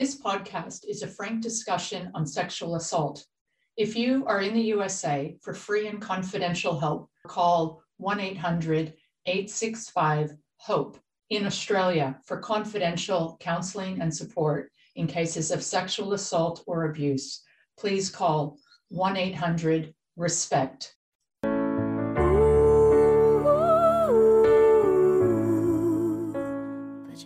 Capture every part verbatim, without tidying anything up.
This podcast is a frank discussion on sexual assault. If you are in the U S A, for free and confidential help, call one eight hundred eight six five HOPE. In Australia, for confidential counselling and support in cases of sexual assault or abuse, please call one eight hundred RESPECT.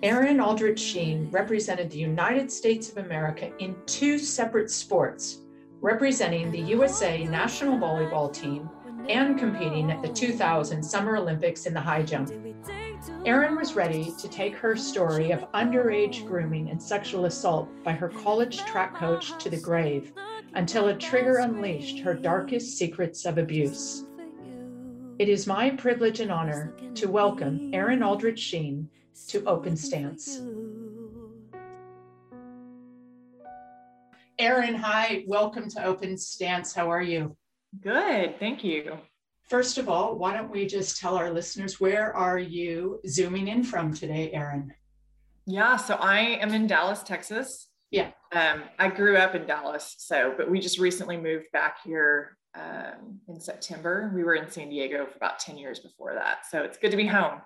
Erin Aldrich Sheen represented the United States of America in two separate sports, representing the U S A national volleyball team and competing at the two thousand Summer Olympics in the high jump. Erin was ready to take her story of underage grooming and sexual assault by her college track coach to the grave, until a trigger unleashed her darkest secrets of abuse. It is my privilege and honor to welcome Erin Aldrich Sheen to Open Stance. Erin, hi, welcome to Open Stance. How are you? Good, thank you. First of all, why don't we just tell our listeners, where are you zooming in from today, Erin? Yeah, so I am in Dallas, Texas. Yeah. Um, I grew up in Dallas, so, but we just recently moved back here Um, in September. We were in San Diego for about ten years before that. So it's good to be home.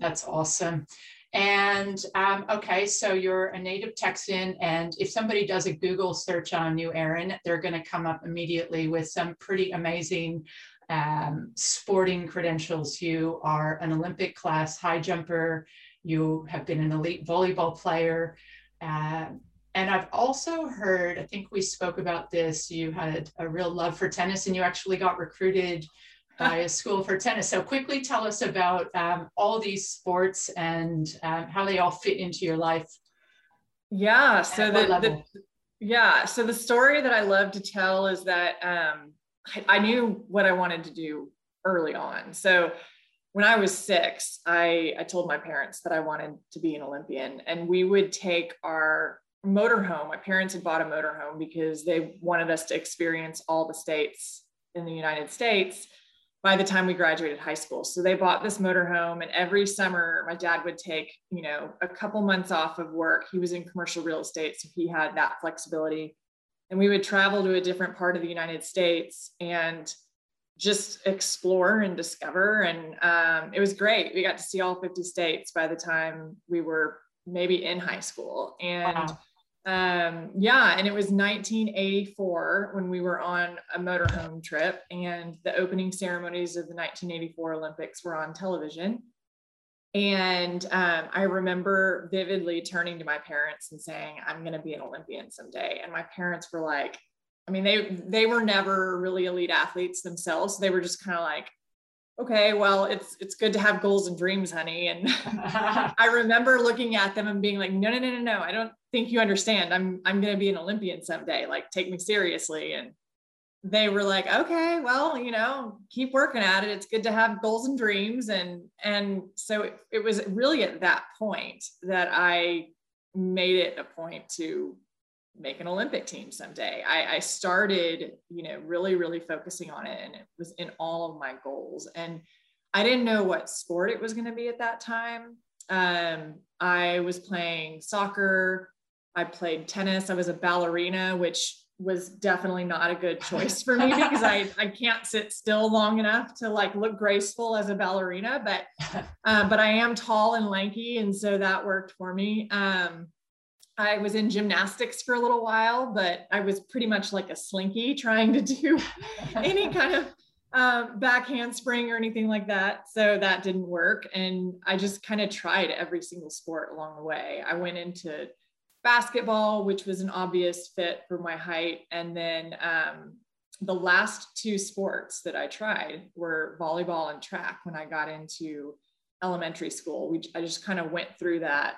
That's awesome. And um, okay, so you're a native Texan, and if somebody does a Google search on you, Erin, they're going to come up immediately with some pretty amazing um, sporting credentials. You are an Olympic class high jumper. You have been an elite volleyball player. Uh, And I've also heard, I think we spoke about this, you had a real love for tennis, and you actually got recruited by a school for tennis. So quickly tell us about um, all these sports and um, how they all fit into your life. Yeah. So the, the, yeah. So the story that I love to tell is that um, I, I knew what I wanted to do early on. So when I was six, I, I told my parents that I wanted to be an Olympian, and we would take our motorhome. My parents had bought a motorhome because they wanted us to experience all the states in the United States by the time we graduated high school. So they bought this motorhome, and every summer my dad would take, you know, a couple months off of work. He was in commercial real estate, so he had that flexibility. And we would travel to a different part of the United States and just explore and discover. And um, it was great. We got to see all fifty states by the time we were maybe in high school. And wow. Um, yeah. And it was nineteen eighty-four when we were on a motorhome trip, and the opening ceremonies of the nineteen eighty-four Olympics were on television. And, um, I remember vividly turning to my parents and saying, I'm going to be an Olympian someday. And my parents were like, I mean, they, they were never really elite athletes themselves. So they were just kind of like, okay, well, it's, it's good to have goals and dreams, honey. And I remember looking at them and being like, no, no, no, no, no. I don't think you understand. I'm, I'm going to be an Olympian someday. Like, take me seriously. And they were like, okay, well, you know, keep working at it. It's good to have goals and dreams. And, and so it, it was really at that point that I made it a point to make an Olympic team someday. I, I started, you know, really, really focusing on it, and it was in all of my goals. And I didn't know what sport it was going to be at that time. Um, I was playing soccer. I played tennis. I was a ballerina, which was definitely not a good choice for me because I, I can't sit still long enough to like look graceful as a ballerina, but, uh, but I am tall and lanky. And so that worked for me. Um, I was in gymnastics for a little while, but I was pretty much like a slinky trying to do any kind of um, back handspring or anything like that. So that didn't work. And I just kind of tried every single sport along the way. I went into basketball, which was an obvious fit for my height. And then um, the last two sports that I tried were volleyball and track when I got into elementary school. We, I just kind of went through that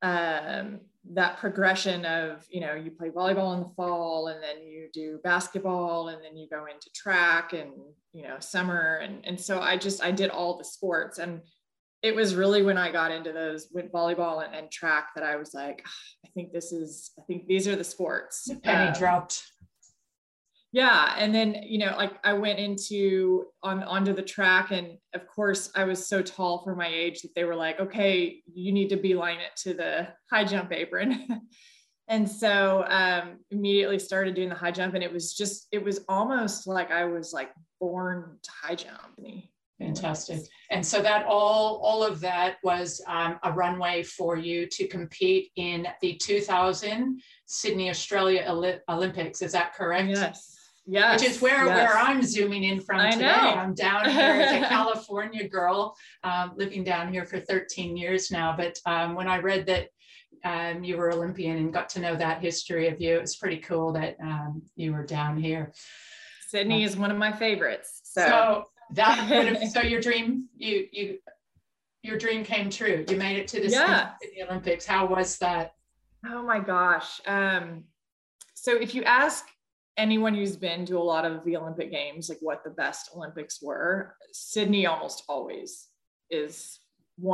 um, that progression of, you know, you play volleyball in the fall, and then you do basketball, and then you go into track and, you know, summer. And, and so I just, I did all the sports, and it was really when I got into those with volleyball and, and track that I was like, oh, I think this is, I think these are the sports. And um, he dropped. Yeah. And then, you know, like I went into on, onto the track, and of course I was so tall for my age that they were like, okay, you need to beeline it to the high jump apron. And so um, immediately started doing the high jump, and it was just, it was almost like I was like born to high jump. Fantastic. And so that all, all of that was um, a runway for you to compete in the two thousand Sydney, Australia Oli- Olympics. Is that correct? Yes. Yes. Which is where, yes. where I'm zooming in from I today. Know. I'm down here as a California girl, um, living down here for thirteen years now. But um, when I read that Um, you were Olympian and got to know that history of you, it's pretty cool that um, you were down here. Sydney um, is one of my favorites. So, so that would have, so your dream, you you your dream came true. You made it to the yeah. Sydney Olympics. How was that? Oh my gosh. Um, so if you ask anyone who's been to a lot of the Olympic Games, like what the best Olympics were, Sydney almost always is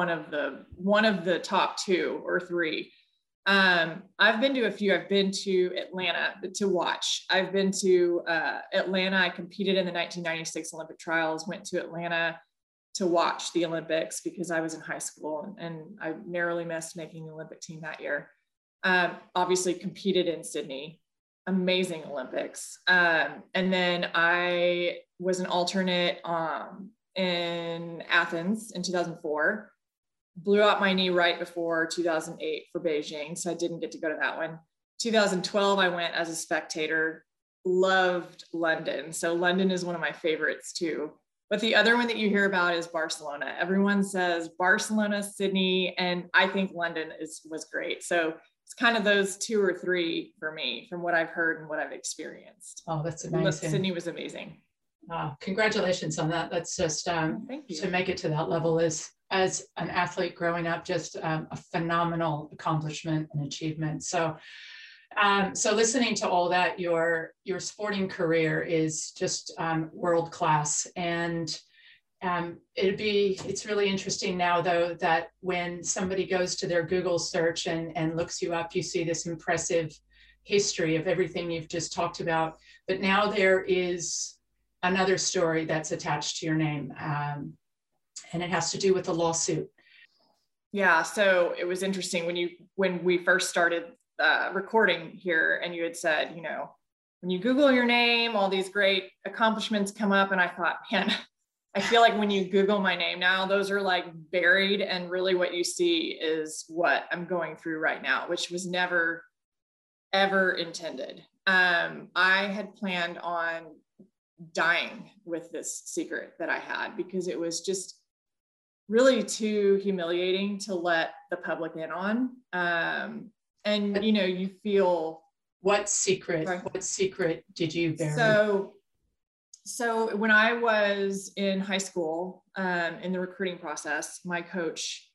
one of the, one of the top two or three. Um, I've been to a few. I've been to Atlanta to watch. I've been to uh, Atlanta. I competed in the nineteen ninety-six Olympic trials, went to Atlanta to watch the Olympics because I was in high school and, and I narrowly missed making the Olympic team that year. Um, obviously competed in Sydney, amazing Olympics. Um, and then I was an alternate um, in Athens in two thousand four. Blew out my knee right before two thousand eight for Beijing, so I didn't get to go to that one. two thousand twelve, I went as a spectator, loved London. So London is one of my favorites too. But the other one that you hear about is Barcelona. Everyone says Barcelona, Sydney, and I think London is was great. So it's kind of those two or three for me, from what I've heard and what I've experienced. Oh, that's amazing. Sydney was amazing. Wow. Congratulations on that. That's just um, Thank you. To make it to that level is, as an athlete growing up, just um, a phenomenal accomplishment and achievement. So, um, so listening to all that, your your sporting career is just um, world class. And um, it'd be it's really interesting now, though, that when somebody goes to their Google search and and looks you up, you see this impressive history of everything you've just talked about. But now there is another story that's attached to your name, um, and it has to do with the lawsuit. Yeah, so it was interesting when you when we first started uh, recording here, and you had said, you know, when you Google your name, all these great accomplishments come up, and I thought, man, I feel like when you Google my name now, those are like buried, and really what you see is what I'm going through right now, which was never, ever intended. Um, I had planned on dying with this secret that I had, because it was just really too humiliating to let the public in on. Um, and you know, you feel what secret, right? What secret did you bear? So, so when I was in high school, um, in the recruiting process, my coach,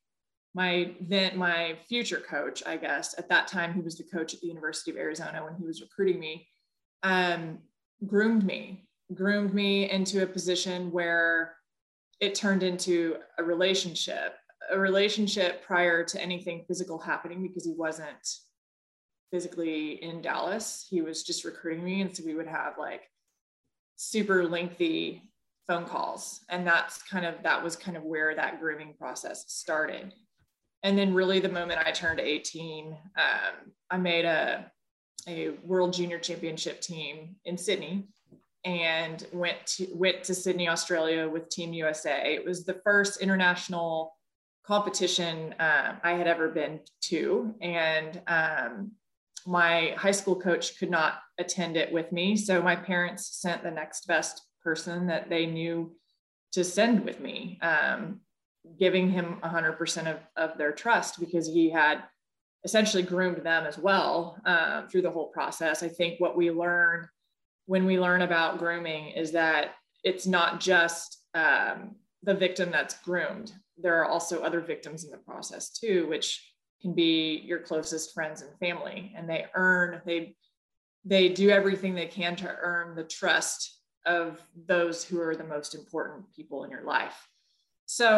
my then my future coach, I guess at that time, he was the coach at the University of Arizona when he was recruiting me, um, groomed me. groomed me into a position where it turned into a relationship, a relationship prior to anything physical happening, because he wasn't physically in Dallas. He was just recruiting me. And so we would have like super lengthy phone calls. And that's kind of, that was kind of where that grooming process started. And then really the moment I turned eighteen, um, I made a, a World Junior Championship team in Sydney, and went to went to Sydney, Australia with Team U S A. It was the first international competition um, I had ever been to. And um, my high school coach could not attend it with me. So my parents sent the next best person that they knew to send with me, um, giving him one hundred percent of, of their trust, because he had essentially groomed them as well um, through the whole process. I think what we learn when we learn about grooming is that it's not just um, the victim that's groomed. There are also other victims in the process too, which can be your closest friends and family. And they earn, they, they do everything they can to earn the trust of those who are the most important people in your life. So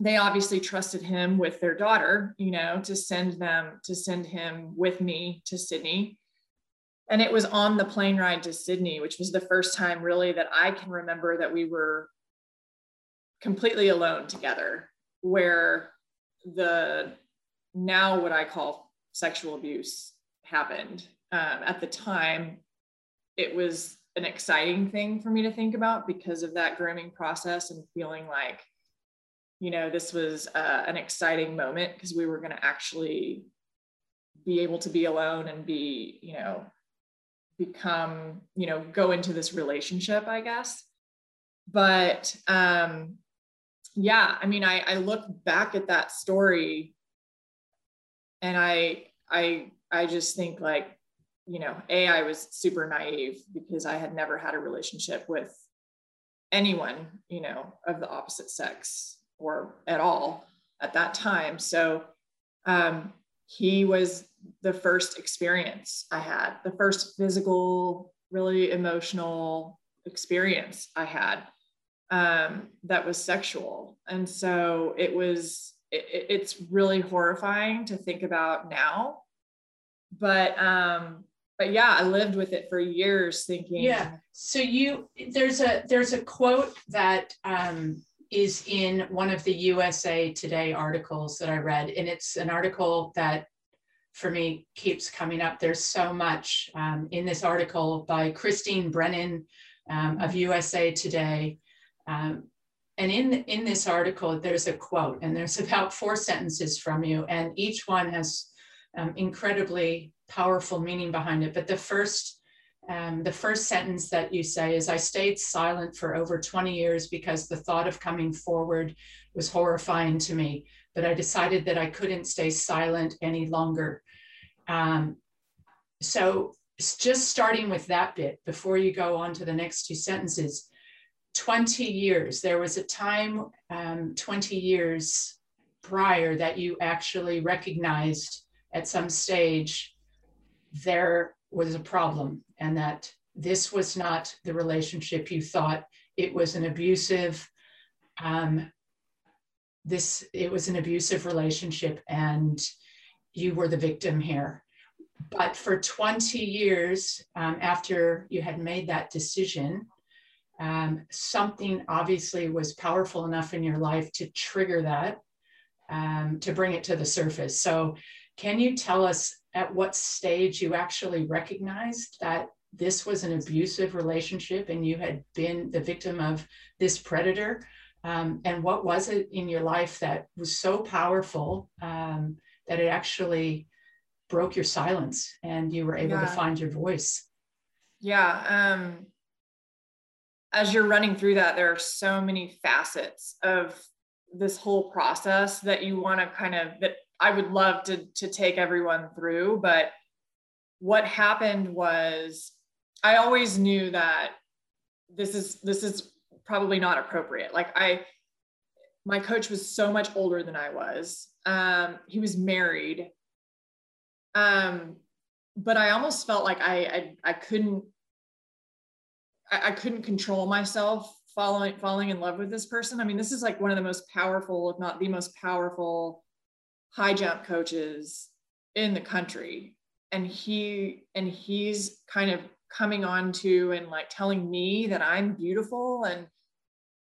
they obviously trusted him with their daughter, you know, to send them, to send him with me to Sydney. And it was on the plane ride to Sydney, which was the first time really that I can remember that we were completely alone together, where the now what I call sexual abuse happened. Um, at the time, it was an exciting thing for me to think about because of that grooming process and feeling like, you know, this was uh, an exciting moment because we were going to actually be able to be alone and be, you know, become, you know, go into this relationship, I guess. But um, yeah, I mean, I, I look back at that story and I, I, I just think like, you know, A, I was super naive because I had never had a relationship with anyone, you know, of the opposite sex or at all at that time. So um, he was the first experience I had, the first physical, really emotional experience I had um, that was sexual. And so it was, it, it's really horrifying to think about now, but, um, but yeah, I lived with it for years thinking. Yeah. So you, there's a, there's a quote that um, is in one of the U S A Today articles that I read, and it's an article that for me keeps coming up. There's so much um, in this article by Christine Brennan um, of U S A Today. Um, and in, in this article, there's a quote, and there's about four sentences from you, and each one has um, incredibly powerful meaning behind it. But the first, um, the first sentence that you say is, I stayed silent for over twenty years because the thought of coming forward was horrifying to me, but I decided that I couldn't stay silent any longer. Um, so just starting with that bit before you go on to the next two sentences, twenty years, there was a time um, twenty years prior that you actually recognized at some stage there was a problem and that this was not the relationship you thought. It was an abusive, um, This, it was an abusive relationship and you were the victim here. But for twenty years um, after you had made that decision, um, something obviously was powerful enough in your life to trigger that, um, to bring it to the surface. So can you tell us at what stage you actually recognized that this was an abusive relationship and you had been the victim of this predator? Um, and what was it in your life that was so powerful um, that it actually broke your silence and you were able yeah. to find your voice? Yeah. Um, as you're running through that, there are so many facets of this whole process that you want to kind of, that I would love to, to take everyone through. But what happened was I always knew that this is, this is, probably not appropriate. Like I, my coach was so much older than I was. Um, he was married. Um, but I almost felt like I, I, I couldn't, I, I couldn't control myself following, falling in love with this person. I mean, this is like one of the most powerful, if not the most powerful high jump coaches in the country. And he, and he's kind of coming on to and like telling me that I'm beautiful. And,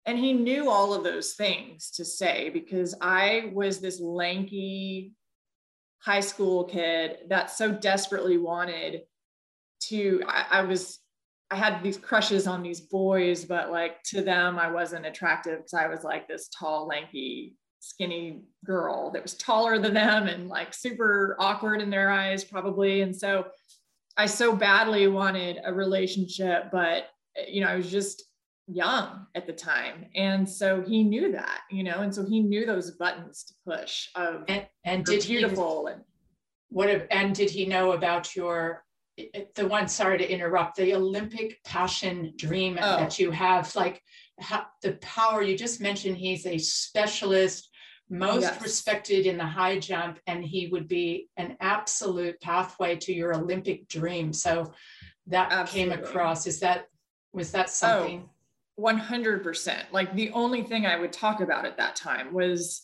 and he knew all of those things to say, because I was this lanky high school kid that so desperately wanted to, I, I was, I had these crushes on these boys, but like to them, I wasn't attractive because I was like this tall, lanky, skinny girl that was taller than them and like super awkward in their eyes probably. And so I so badly wanted a relationship, but, you know, I was just young at the time. And so he knew that, you know, and so he knew those buttons to push. Of and and did beautiful he, and what, and did he know about your, the one, sorry to interrupt, the Olympic passion dream oh. that you have, like how, the power you just mentioned, he's a specialist, most yes. respected in the high jump, and he would be an absolute pathway to your Olympic dream. So that Absolutely. Came across. Is that, was that something? Oh, one hundred percent. Like the only thing I would talk about at that time was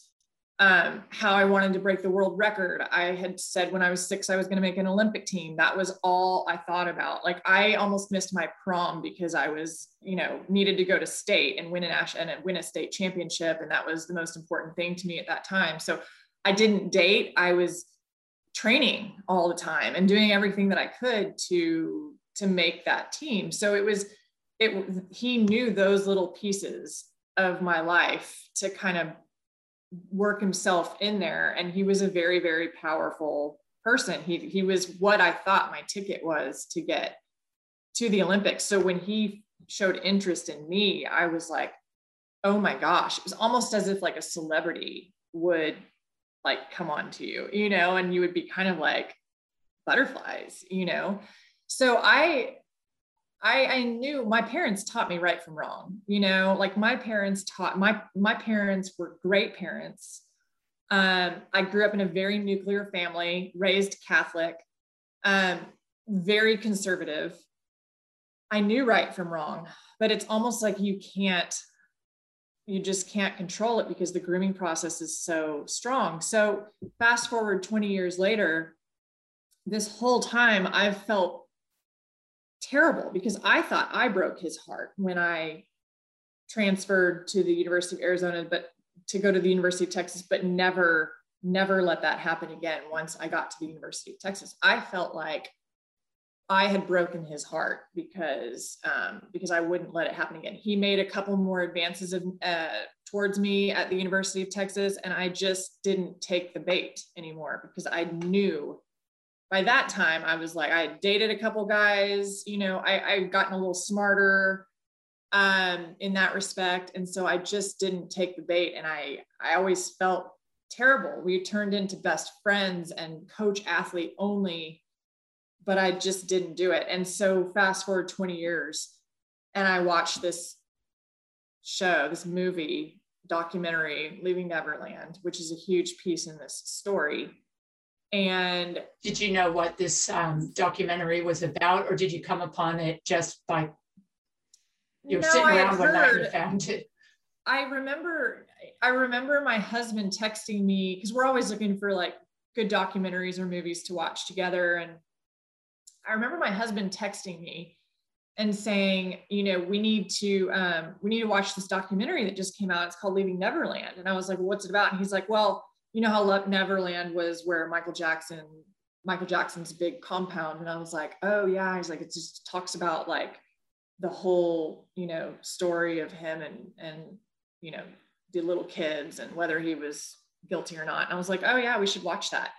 um, how I wanted to break the world record. I had said when I was six, I was going to make an Olympic team. That was all I thought about. Like I almost missed my prom because I was, you know, needed to go to state and win an ash and win a state championship. And that was the most important thing to me at that time. So I didn't date. I was training all the time and doing everything that I could to, to make that team. So it was, it, he knew those little pieces of my life to kind of work himself in there. And he was a very, very powerful person. He, he was what I thought my ticket was to get to the Olympics. So when he showed interest in me, I was like, oh my gosh, it was almost as if like a celebrity would like come on to you, you know, and you would be kind of like butterflies, you know? So I, I, I knew my parents taught me right from wrong, you know, like my parents taught my, my parents were great parents. Um, I grew up in a very nuclear family, raised Catholic, um, very conservative. I knew right from wrong, but it's almost like you can't, you just can't control it because the grooming process is so strong. So fast forward twenty years later, this whole time I've felt terrible because I thought I broke his heart when I transferred to the University of Arizona, but to go to the University of Texas, but never, never let that happen again. Once I got to the University of Texas, I felt like I had broken his heart because, um, because I wouldn't let it happen again. He made a couple more advances of, uh, towards me at the University of Texas. And I just didn't take the bait anymore because I knew by that time I was like, I dated a couple guys, you know, I, I'd gotten a little smarter, um, in that respect. And so I just didn't take the bait. And I, I always felt terrible. We turned into best friends and coach athlete only, but I just didn't do it. And so fast forward twenty years and I watched this show, this movie documentary, Leaving Neverland, which is a huge piece in this story. And did you know what this um, documentary was about, or did you come upon it just by you're no, sitting around one night and found it? I remember, I remember my husband texting me because we're always looking for like good documentaries or movies to watch together. And I remember my husband texting me and saying, you know, we need to, um, we need to watch this documentary that just came out. It's called Leaving Neverland. And I was like, well, what's it about? And he's like, well, you know how Love Neverland was where Michael Jackson, Michael Jackson's big compound. And I was like, oh yeah. He's like, it just talks about like the whole, you know, story of him and, and, you know, the little kids and whether he was guilty or not. And I was like, oh yeah, we should watch that.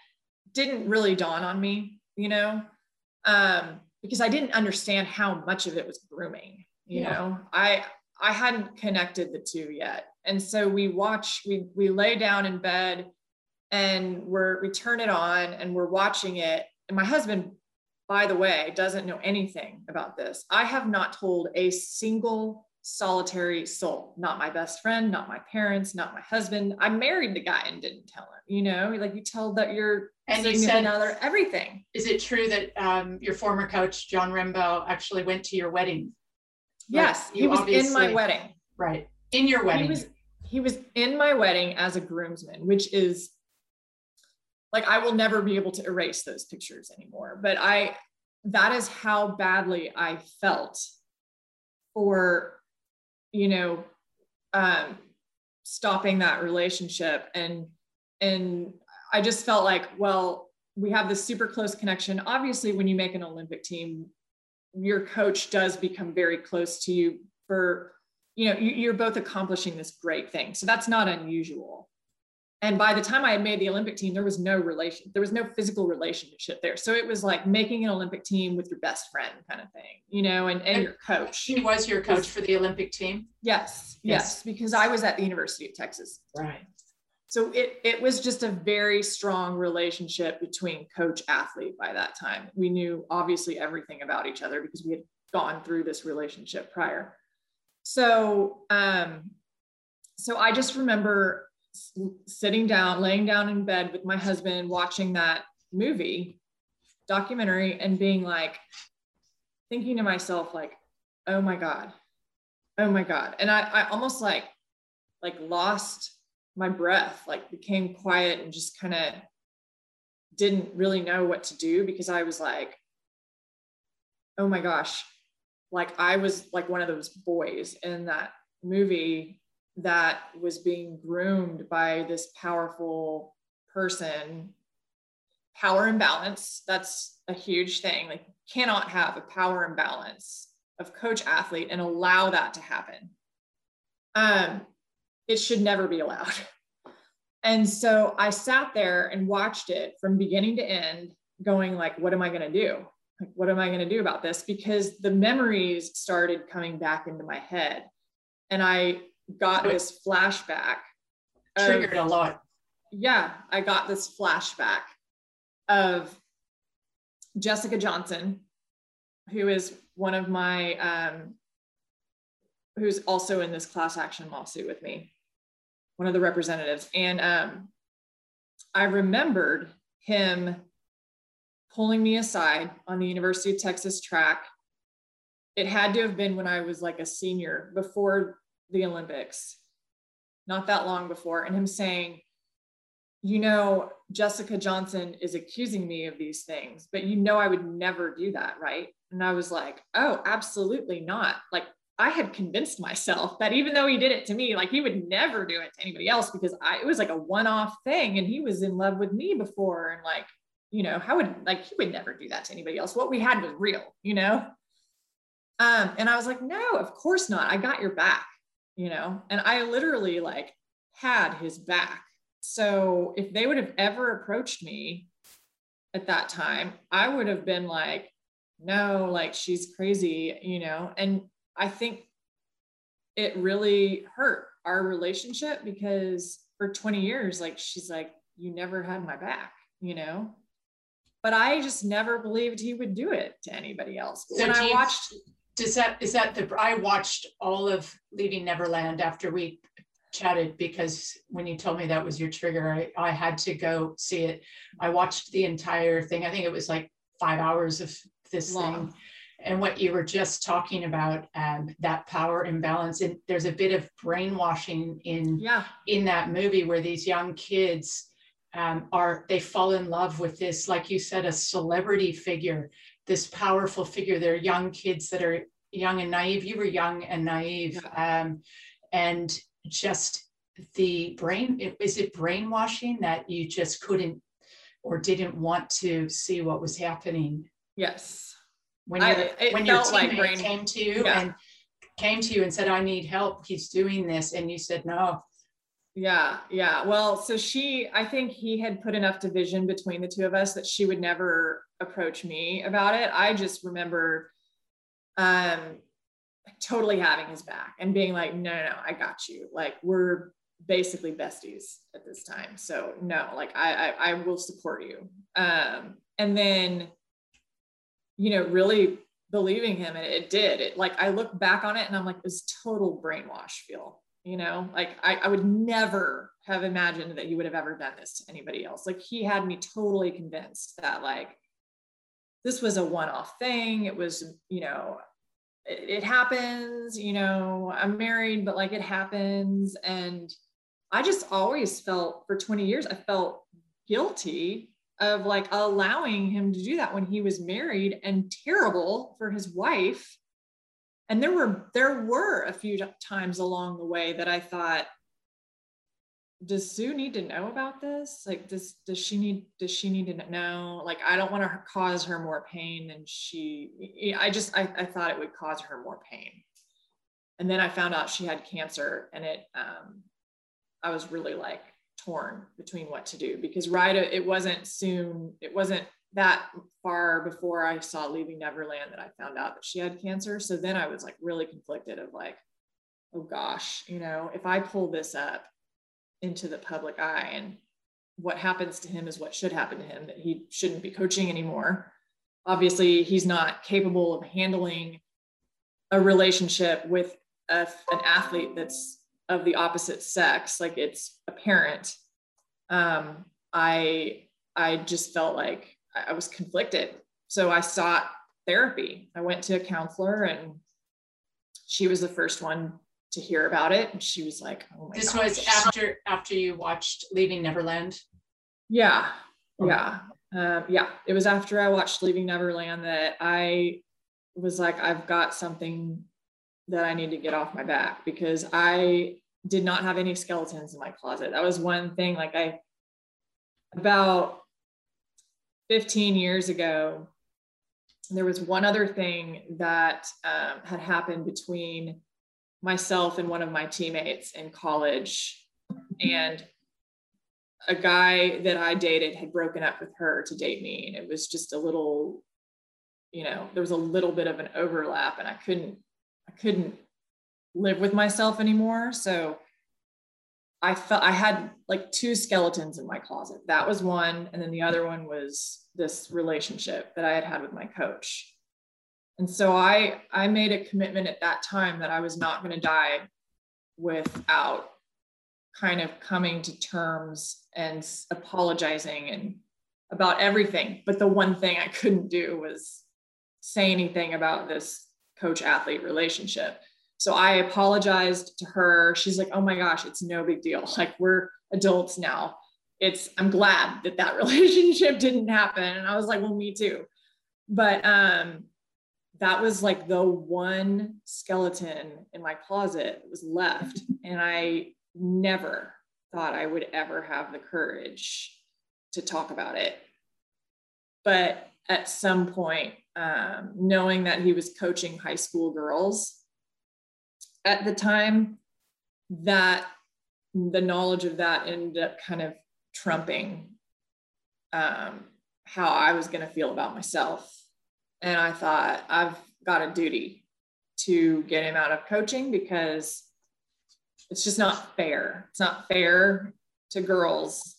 Didn't really dawn on me, you know? Um, because I didn't understand how much of it was grooming, you yeah. know, I, I hadn't connected the two yet. And so we watch, we, we lay down in bed and we're, we turn it on and we're watching it. And my husband, by the way, doesn't know anything about this. I have not told a single solitary soul, not my best friend, not my parents, not my husband. I married the guy and didn't tell him, you know, like you tell that you're and you said another everything. Is it true that um, your former coach, John Rembao, actually went to your wedding? Yes, like, he was in my wedding. Right. In your wedding. He was, he was in my wedding as a groomsman, which is like, I will never be able to erase those pictures anymore. But I, that is how badly I felt for you know, um, stopping that relationship. And, and I just felt like, well, we have this super close connection. Obviously when you make an Olympic team, your coach does become very close to you for, you know, you, you're both accomplishing this great thing. So that's not unusual. And by the time I had made the Olympic team, there was no relation, there was no physical relationship there. So it was like making an Olympic team with your best friend kind of thing, you know, and, and, and your coach. He was your coach for the Olympic team? Yes, yes, yes, because I was at the University of Texas. Right. So it, it was just a very strong relationship between coach athlete by that time. We knew obviously everything about each other because we had gone through this relationship prior. So, um, so I just remember sitting down, laying down in bed with my husband, watching that movie documentary and being like, thinking to myself, like, oh my God, oh my God. And I, I almost like, like lost my breath, like became quiet and just kind of didn't really know what to do because I was like, oh my gosh. Like I was like one of those boys in that movie that was being groomed by this powerful person, power imbalance. That's a huge thing. Like, cannot have a power imbalance of coach athlete and allow that to happen. Um, it should never be allowed. And so I sat there and watched it from beginning to end going like, what am I going to do? Like, what am I going to do about this? Because the memories started coming back into my head and I got this flashback. Triggered of, a lot. Yeah. I got this flashback of Jessica Johnson, who is one of my, um, who's also in this class action lawsuit with me, one of the representatives. And um, I remembered him pulling me aside on the University of Texas track. It had to have been when I was like a senior before the Olympics, not that long before. And him saying, you know, Jessica Johnson is accusing me of these things, but you know, I would never do that, right? And I was like, oh, absolutely not. Like, I had convinced myself that even though he did it to me, like, he would never do it to anybody else, because I, it was like a one-off thing and he was in love with me before. And like, you know, how would, like, he would never do that to anybody else. What we had was real, you know? Um, and I was like, no, of course not. I got your back, you know? And I literally like had his back. So if they would have ever approached me at that time, I would have been like, no, like, she's crazy, you know? And I think it really hurt our relationship, because for twenty years, like, she's like, you never had my back, you know, but I just never believed he would do it to anybody else. So when I watched, you, does that, is that the, I watched all of Leaving Neverland after we chatted, because when you told me that was your trigger, I, I had to go see it. I watched the entire thing. I think it was like five hours of this long thing. And what you were just talking about, um, that power imbalance, and there's a bit of brainwashing in yeah. in that movie where these young kids um, are, they fall in love with this, like you said, a celebrity figure, this powerful figure. They're young kids that are young and naive. You were young and naive, yeah. um, and just the brain, is it brainwashing that you just couldn't or didn't want to see what was happening? Yes. When, I, when your teammate like came to you yeah. and came to you and said, I need help, he's doing this. And you said, no. Yeah. Yeah. Well, so she, I think he had put enough division between the two of us that she would never approach me about it. I just remember um, totally having his back and being like, no, no, no, I got you. Like, we're basically besties at this time. So no, like, I, I, I will support you. Um, and then, you know, really believing him. And it did, it like, I look back on it and I'm like, this total brainwash feel, you know, like I, I would never have imagined that he would have ever done this to anybody else. Like, he had me totally convinced that like, this was a one-off thing. It was, you know, it, it happens, you know, I'm married, but like, it happens. And I just always felt, for twenty years, I felt guilty of like allowing him to do that when he was married, and terrible for his wife. And there were, there were a few times along the way that I thought, does Sue need to know about this? Like, does, does she need, does she need to know? Like, I don't want to cause her more pain than she, I just, I, I thought it would cause her more pain. And then I found out she had cancer, and it, um, I was really like, torn between what to do, because right, it wasn't soon, it wasn't that far before I saw Leaving Neverland that I found out that she had cancer. So then I was like really conflicted of like, oh gosh, you know, if I pull this up into the public eye, and what happens to him is what should happen to him, that he shouldn't be coaching anymore. Obviously he's not capable of handling a relationship with a, an athlete that's of the opposite sex, like, it's apparent. Um, I, I just felt like I was conflicted. So I sought therapy. I went to a counselor, and she was the first one to hear about it. And she was like, oh my gosh. This was after, after you watched Leaving Neverland? Yeah. Yeah. Um, yeah. It was after I watched Leaving Neverland that I was like, I've got something that I need to get off my back, because I did not have any skeletons in my closet. That was one thing. Like, I, about fifteen years ago, there was one other thing that um, had happened between myself and one of my teammates in college, and a guy that I dated had broken up with her to date me. And it was just a little, you know, there was a little bit of an overlap, and I couldn't, I couldn't live with myself anymore. So I felt I had like two skeletons in my closet. That was one. And then the other one was this relationship that I had had with my coach. And so I, I made a commitment at that time that I was not going to die without kind of coming to terms and apologizing and about everything. But the one thing I couldn't do was say anything about this coach-athlete relationship. So I apologized to her. She's like, oh my gosh, it's no big deal. Like, we're adults now. It's, I'm glad that that relationship didn't happen. And I was like, well, me too. But, um, that was like the one skeleton in my closet that was left. And I never thought I would ever have the courage to talk about it. But at some point, um, knowing that he was coaching high school girls at the time, that the knowledge of that ended up kind of trumping um, how I was going to feel about myself. And I thought, I've got a duty to get him out of coaching because it's just not fair. It's not fair to girls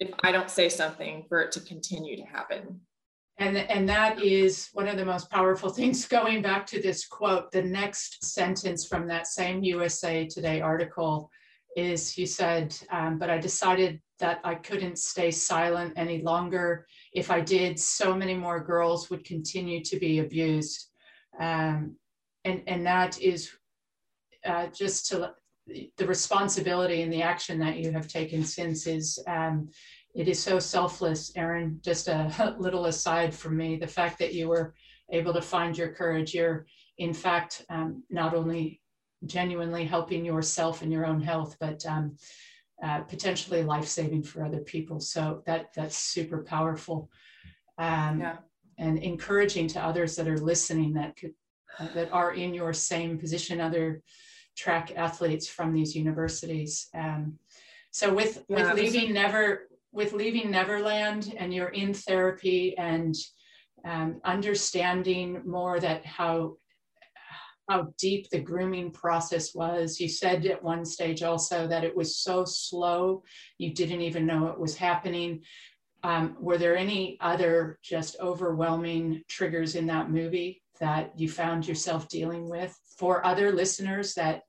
if I don't say something for it to continue to happen. And, and that is one of the most powerful things, going back to this quote. The next sentence from that same U S A Today article is, you said, um, but I decided that I couldn't stay silent any longer. If I did, so many more girls would continue to be abused. Um, and, and that is uh, just to, the responsibility and the action that you have taken since is, um, it is so selfless. Erin, just a little aside from me, the fact that you were able to find your courage, you're in fact, um, not only genuinely helping yourself and your own health, but um, uh, potentially life-saving for other people. So that that's super powerful, um, yeah. And encouraging to others that are listening, that could, uh, that are in your same position, other track athletes from these universities. Um, so with yeah, with leaving never with leaving Neverland, and you're in therapy and um, understanding more that how. how deep the grooming process was. You said at one stage also that it was so slow, you didn't even know it was happening. Um, were there any other just overwhelming triggers in that movie that you found yourself dealing with for other listeners that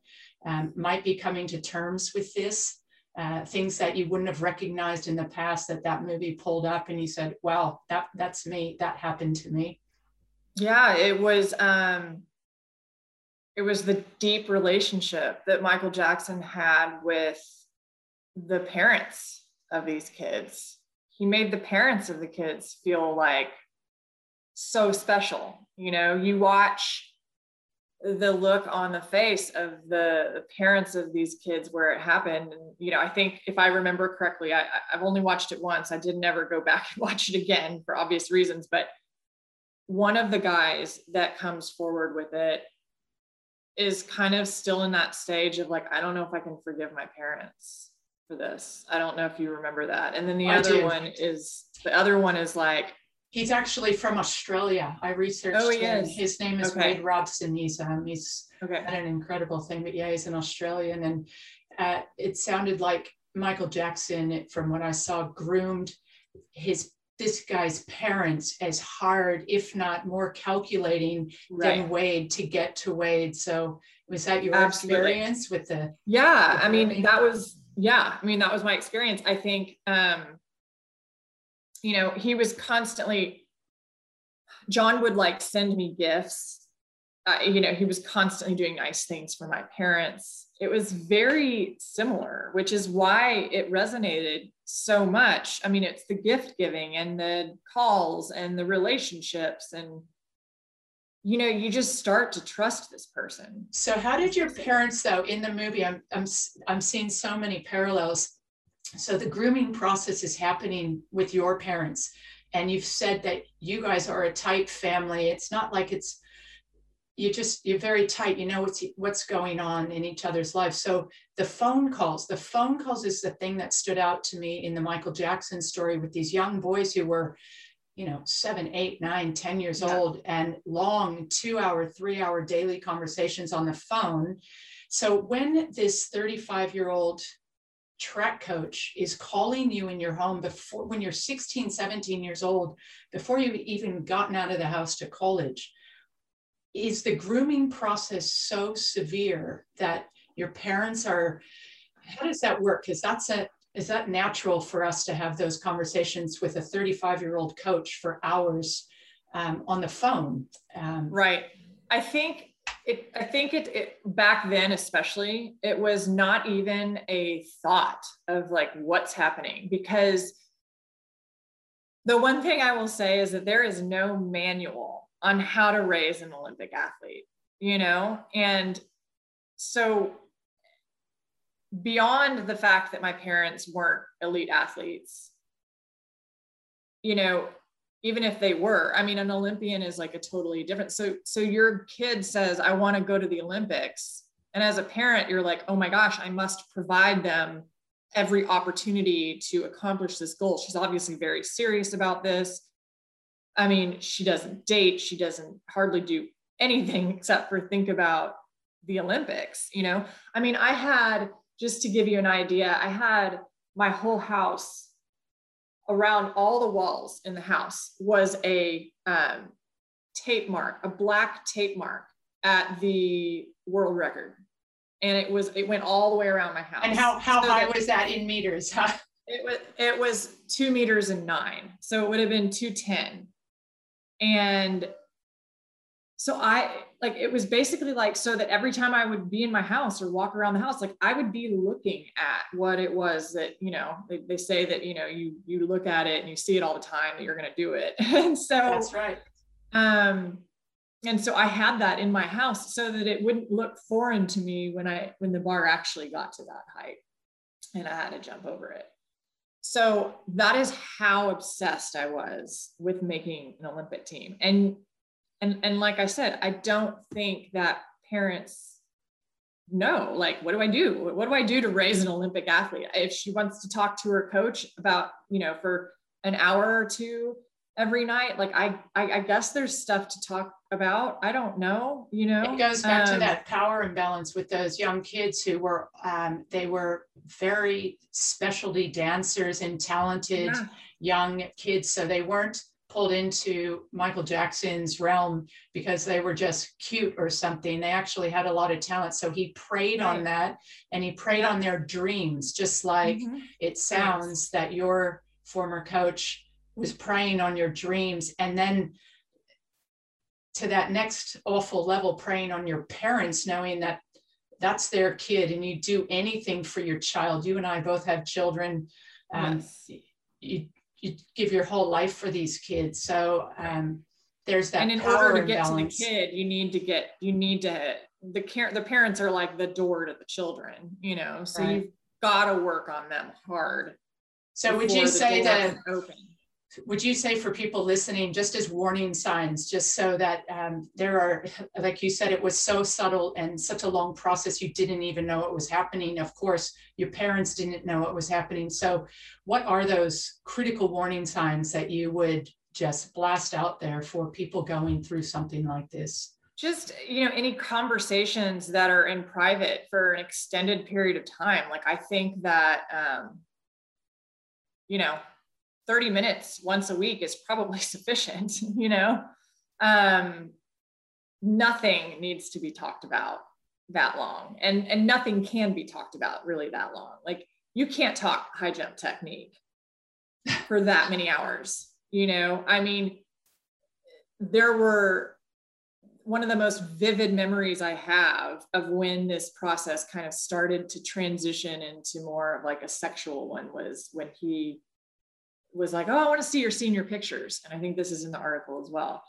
um, might be coming to terms with this? Uh, things that you wouldn't have recognized in the past that that movie pulled up and you said, wow, that, that's me, that happened to me. Yeah, it was... Um... It was the deep relationship that Michael Jackson had with the parents of these kids. He made the parents of the kids feel like so special. You know, you watch the look on the face of the parents of these kids where it happened. And, you know, I think if I remember correctly, I, I've only watched it once. I did never go back and watch it again for obvious reasons. But one of the guys that comes forward with it is kind of still in that stage of like, I don't know if I can forgive my parents for this. I don't know if you remember that. And then the I other do. one is, the other one is like. He's actually from Australia. I researched oh, he him. Is. His name is okay. Wade Robson. He's, um, he's okay. had an incredible thing, but yeah, he's an Australian. And uh, it sounded like Michael Jackson, from what I saw, groomed his this guy's parents as hard, if not more calculating right. than Wade to get to Wade. So was that your Absolutely. experience with the? Yeah. The I mean, that was, yeah. I mean, that was my experience. I think, um, you know, he was constantly, John would like send me gifts. Uh, you know, he was constantly doing nice things for my parents. It was very similar, which is why it resonated so much. I mean, it's the gift giving and the calls and the relationships, and, you know, you just start to trust this person. So how did your parents, though, in the movie, I'm, I'm, I'm seeing so many parallels. So the grooming process is happening with your parents. And you've said that you guys are a tight family. It's not like it's, you just, you're very tight. You know what's, what's going on in each other's life. So the phone calls, the phone calls is the thing that stood out to me in the Michael Jackson story, with these young boys who were, you know, seven, eight, nine, ten years yeah. old, and long two hour, three hour daily conversations on the phone. So when this thirty-five year old track coach is calling you in your home before, when you're sixteen, seventeen years old, before you've even gotten out of the house to college, is the grooming process so severe that your parents are, how does that work? Because that's a, is that natural for us to have those conversations with a thirty-five year old coach for hours um, on the phone? Um, right. I think it, I think it, it back then, especially, it was not even a thought of like what's happening, because the one thing I will say is that there is no manual on how to raise an Olympic athlete, you know? And so beyond the fact that my parents weren't elite athletes, you know, even if they were, I mean, an Olympian is like a totally different. So, so your kid says, I want to go to the Olympics. And as a parent, you're like, oh my gosh, I must provide them every opportunity to accomplish this goal. She's obviously very serious about this. I mean, she doesn't date. She doesn't hardly do anything except for think about the Olympics. You know, I mean, I had, just to give you an idea, I had my whole house, around all the walls in the house was a um, tape mark, a black tape mark at the world record. And it was, it went all the way around my house. And how, how so high that, was that in meters? Huh? It was, it was two meters and nine. So it would have been two ten. And so I, like, it was basically like, so that every time I would be in my house or walk around the house, like I would be looking at what it was that, you know, they, they say that, you know, you, you look at it and you see it all the time that you're going to do it. And so, that's right. Um, and so I had that in my house so that it wouldn't look foreign to me when I, when the bar actually got to that height and I had to jump over it. So that is how obsessed I was with making an Olympic team. And And, and like I said, I don't think that parents know, like, what do I do? What do I do to raise an Olympic athlete? If she wants to talk to her coach about, you know, for an hour or two every night, like, I, I, I guess there's stuff to talk about. I don't know, you know, it goes back um, to that power imbalance with those young kids who were, um, they were very specialty dancers and talented yeah. young kids. So they weren't pulled into Michael Jackson's realm because they were just cute or something. They actually had a lot of talent. So he preyed right. on that, and he preyed yeah. on their dreams, just like mm-hmm. it sounds yes. that your former coach was preying on your dreams. And then to that next awful level, preying on your parents, knowing that that's their kid and you do anything for your child. You and I both have children. Um, yes. you, you give your whole life for these kids. So um, there's that. And in order to get to the kid, you need to get, you need to, the care, the parents are like the door to the children, you know, so right. you've got to work on them hard. So would you say that, would you say for people listening, just as warning signs, just so that um, there are, like you said, it was so subtle and such a long process. You didn't even know it was happening. Of course, your parents didn't know it was happening. So what are those critical warning signs that you would just blast out there for people going through something like this? Just, you know, any conversations that are in private for an extended period of time. Like, I think that, um, you know, thirty minutes once a week is probably sufficient, you know, um, nothing needs to be talked about that long, and, and nothing can be talked about really that long. Like, you can't talk high jump technique for that many hours, you know. I mean, there were, one of the most vivid memories I have of when this process kind of started to transition into more of like a sexual one was when he was like, oh, I want to see your senior pictures. And I think this is in the article as well.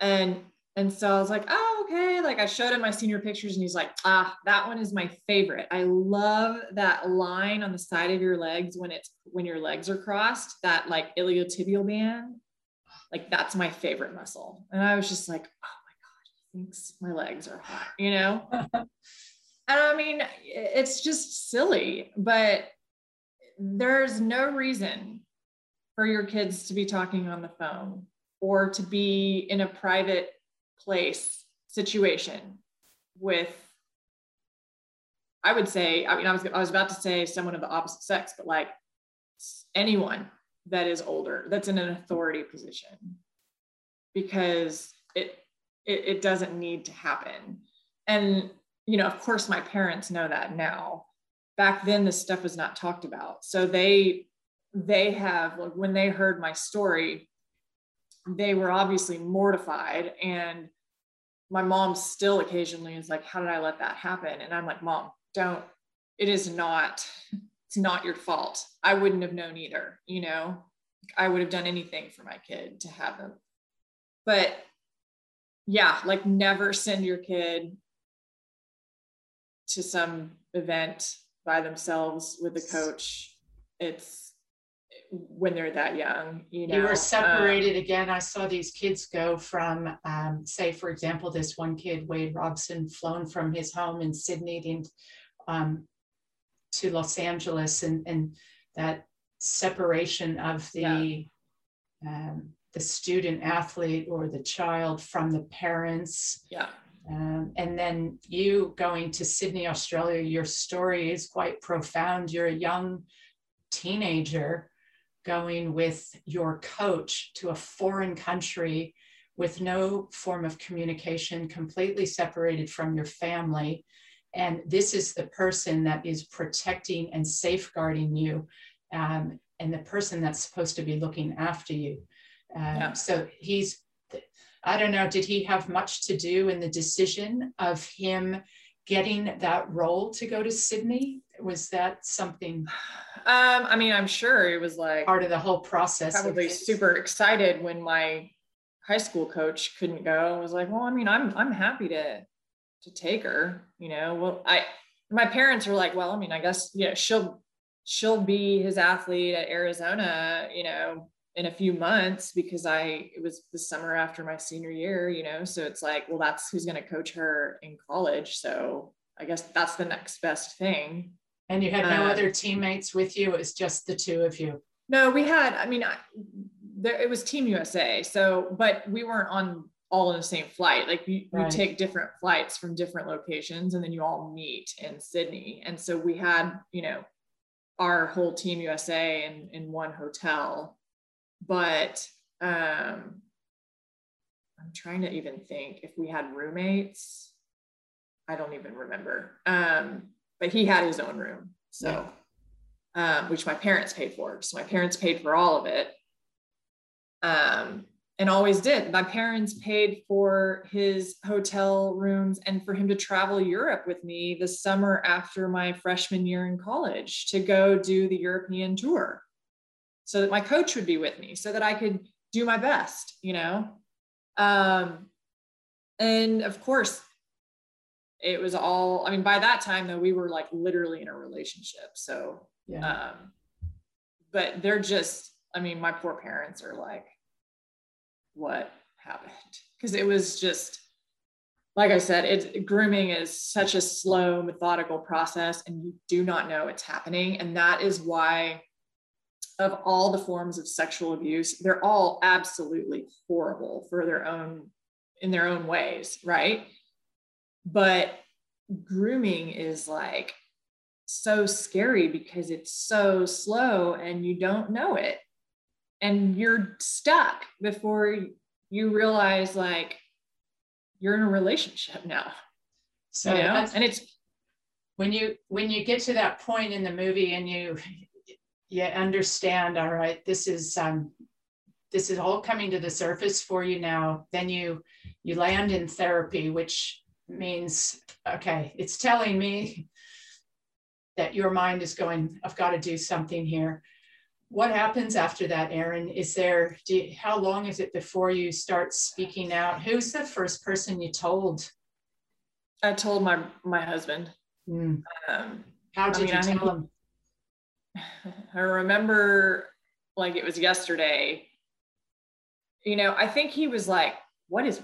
And, and so I was like, oh, okay. Like, I showed him my senior pictures and he's like, ah, that one is my favorite. I love that line on the side of your legs when it's, when your legs are crossed, that like iliotibial band. Like, that's my favorite muscle. And I was just like, oh my God, thanks, my legs are hot, you know? And I mean, it's just silly, but there's no reason for your kids to be talking on the phone or to be in a private place situation with, I would say, I mean, I was, I was about to say someone of the opposite sex, but like anyone that is older, that's in an authority position, because it, it, it doesn't need to happen. And, you know, of course my parents know that now. Back then, this stuff was not talked about. So they, they have, like, when they heard my story, they were obviously mortified. And my mom still occasionally is like, how did I let that happen? And I'm like, Mom, don't, it is not, it's not your fault. I wouldn't have known either. You know, I would have done anything for my kid to have them. But yeah, like, never send your kid to some event by themselves with a coach. It's when they're that young, you know. You were separated um, again. I saw these kids go from, um, say, for example, this one kid, Wade Robson, flown from his home in Sydney to, um, to Los Angeles, and, and that separation of the, yeah. um, the student athlete or the child from the parents. Yeah. Um, and then you going to Sydney, Australia, your story is quite profound. You're a young teenager going with your coach to a foreign country with no form of communication, completely separated from your family. And this is the person that is protecting and safeguarding you, um, and the person that's supposed to be looking after you. Um, yeah. So he's, I don't know, did he have much to do in the decision of him getting that role to go to Sydney? Was that something? Um, I mean, I'm sure it was like part of the whole process. Probably super excited when my high school coach couldn't go. I was like, well, I mean, I'm, I'm happy to, to take her, you know. Well, I, my parents were like, well, I mean, I guess, you know, she'll, she'll be his athlete at Arizona, you know, in a few months, because I, it was the summer after my senior year, you know? So it's like, well, that's who's going to coach her in college. So I guess that's the next best thing. And you had no um, other teammates with you? It was just the two of you? No, we had, I mean, I, there, it was Team U S A. So, but we weren't on all in the same flight. Like you, right. you take different flights from different locations, and then you all meet in Sydney. And so we had, you know, our whole Team U S A in, in one hotel. But um, I'm trying to even think if we had roommates. I don't even remember. Um, but he had his own room, so yeah. um, which my parents paid for. So my parents paid for all of it, um, and always did. My parents paid for his hotel rooms and for him to travel Europe with me the summer after my freshman year in college to go do the European tour, so that my coach would be with me, so that I could do my best, you know? Um, and of course it was all, I mean, by that time though, we were like literally in a relationship. So, yeah. um, but they're just, I mean, my poor parents are like, what happened? Cause it was just, like I said, it, grooming is such a slow, methodical process, and you do not know it's happening. And that is why, of all the forms of sexual abuse, they're all absolutely horrible for their own, in their own ways, right? But grooming is like so scary because it's so slow and you don't know it. And you're stuck before you realize like you're in a relationship now. So, you know? And it's when you, when you get to that point in the movie and you, you understand, all right, this is um, this is all coming to the surface for you now. Then you you land in therapy, which means, okay, it's telling me that your mind is going, I've got to do something here. What happens after that, Erin? Is there, do you, how long is it before you start speaking out? Who's the first person you told? I told my my husband. Mm. Um, how did I mean, you I tell him? I remember like it was yesterday. you know, I think he was like, what is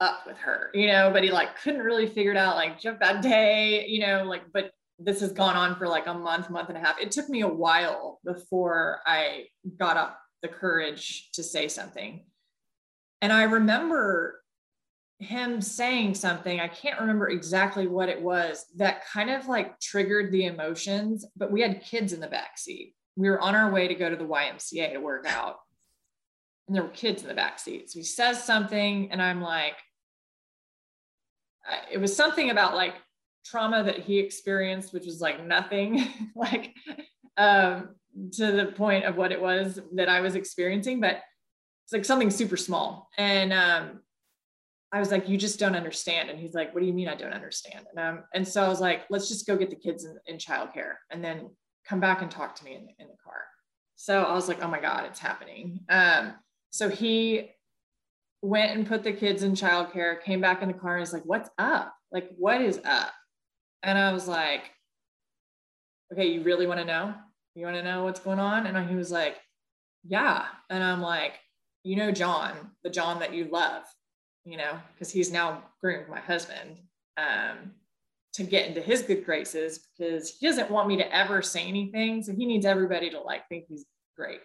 up with her, you know, but he like couldn't really figure it out, like just that day, you know, like, but this has gone on for like a month, month and a half. It took me a while before I got up the courage to say something. And I remember him saying something, I can't remember exactly what it was, that kind of like triggered the emotions, but we had kids in the backseat. We were on our way to go to the Y M C A to work out, and there were kids in the backseat. So he says something, and I'm like, it was something about like trauma that he experienced, which was like nothing like um, to the point of what it was that I was experiencing, but it's like something super small. And um, I was like, you just don't understand. And he's like, what do you mean I don't understand? And, um, and so I was like, let's just go get the kids in, in childcare and then come back and talk to me in the, in the car. So I was like, oh my God, it's happening. Um, so he went and put the kids in childcare, came back in the car and was like, what's up? Like, what is up? And I was like, okay, you really want to know? You want to know what's going on? And he was like, yeah. And I'm like, you know, John, the John that you love, you know, because he's now groomed my husband um, to get into his good graces, because he doesn't want me to ever say anything. So he needs everybody to like think he's great.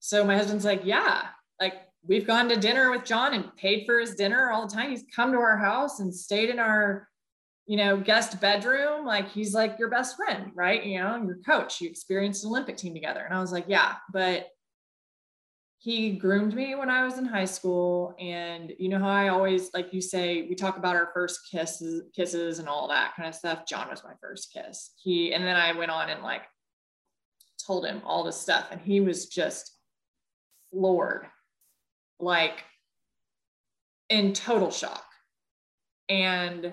So my husband's like, yeah, like we've gone to dinner with John and paid for his dinner all the time. He's come to our house and stayed in our, you know, guest bedroom. Like he's like your best friend, right? You know, and your coach, you experienced an Olympic team together. And I was like, yeah, but he groomed me when I was in high school. And you know how I always, like you say, we talk about our first kisses, kisses and all that kind of stuff. John was my first kiss. He, and then I went on and like told him all this stuff, and he was just floored, like in total shock. And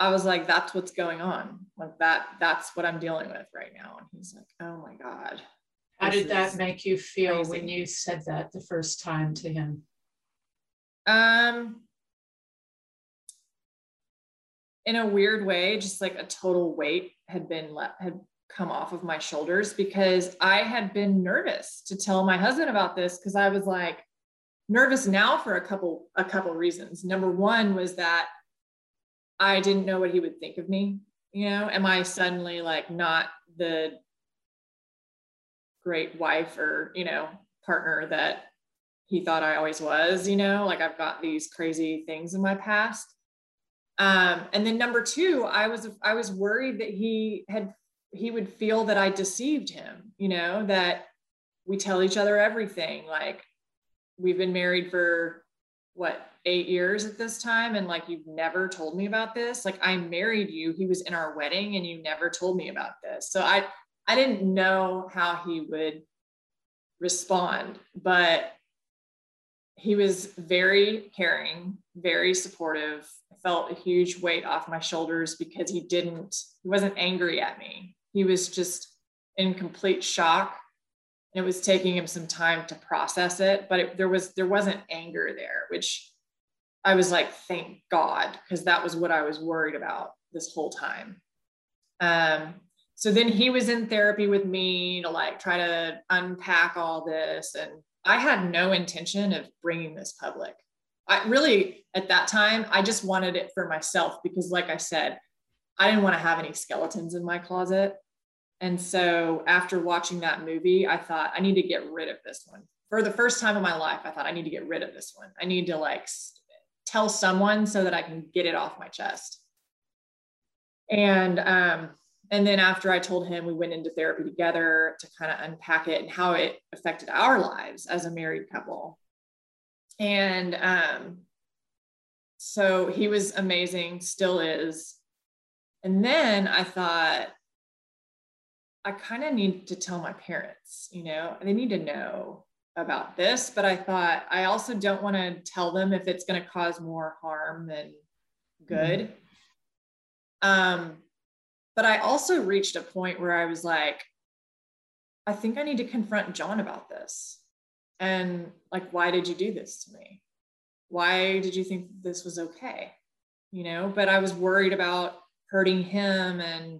I was like, that's what's going on. Like that, that's what I'm dealing with right now. And he's like, oh my God. How did that make you feel crazy when you said that the first time to him? Um, in a weird way, just like a total weight had been let, had come off of my shoulders, because I had been nervous to tell my husband about this, because I was like nervous now for a couple, a couple reasons. Number one was that I didn't know what he would think of me. You know, am I suddenly like not the great wife or, you know, partner that he thought I always was, you know, like I've got these crazy things in my past. Um, and then number two, I was, I was worried that he had, he would feel that I deceived him, you know, that we tell each other everything. Like we've been married for what, eight years at this time. And like, you've never told me about this. Like I married you, he was in our wedding, and you never told me about this. So I, I didn't know how he would respond, but he was very caring, very supportive. I felt a huge weight off my shoulders, because he didn't, he wasn't angry at me. He was just in complete shock. It was taking him some time to process it, but it, there was, there wasn't anger there, which I was like, thank God, because that was what I was worried about this whole time. Um, So then he was in therapy with me to like try to unpack all this. And I had no intention of bringing this public. I really, at that time, I just wanted it for myself, because like I said, I didn't want to have any skeletons in my closet. And so after watching that movie, I thought I need to get rid of this one. For the first time in my life, I thought I need to get rid of this one. I need to like tell someone so that I can get it off my chest. And, um, And then after I told him, we went into therapy together to kind of unpack it and how it affected our lives as a married couple. And um, so he was amazing, still is. And then I thought, I kind of need to tell my parents, you know, they need to know about this. But I thought, I also don't want to tell them if it's going to cause more harm than good. Mm-hmm. Um. But I also reached a point where I was like, I think I need to confront John about this. And like, why did you do this to me? Why did you think this was okay? You know, but I was worried about hurting him and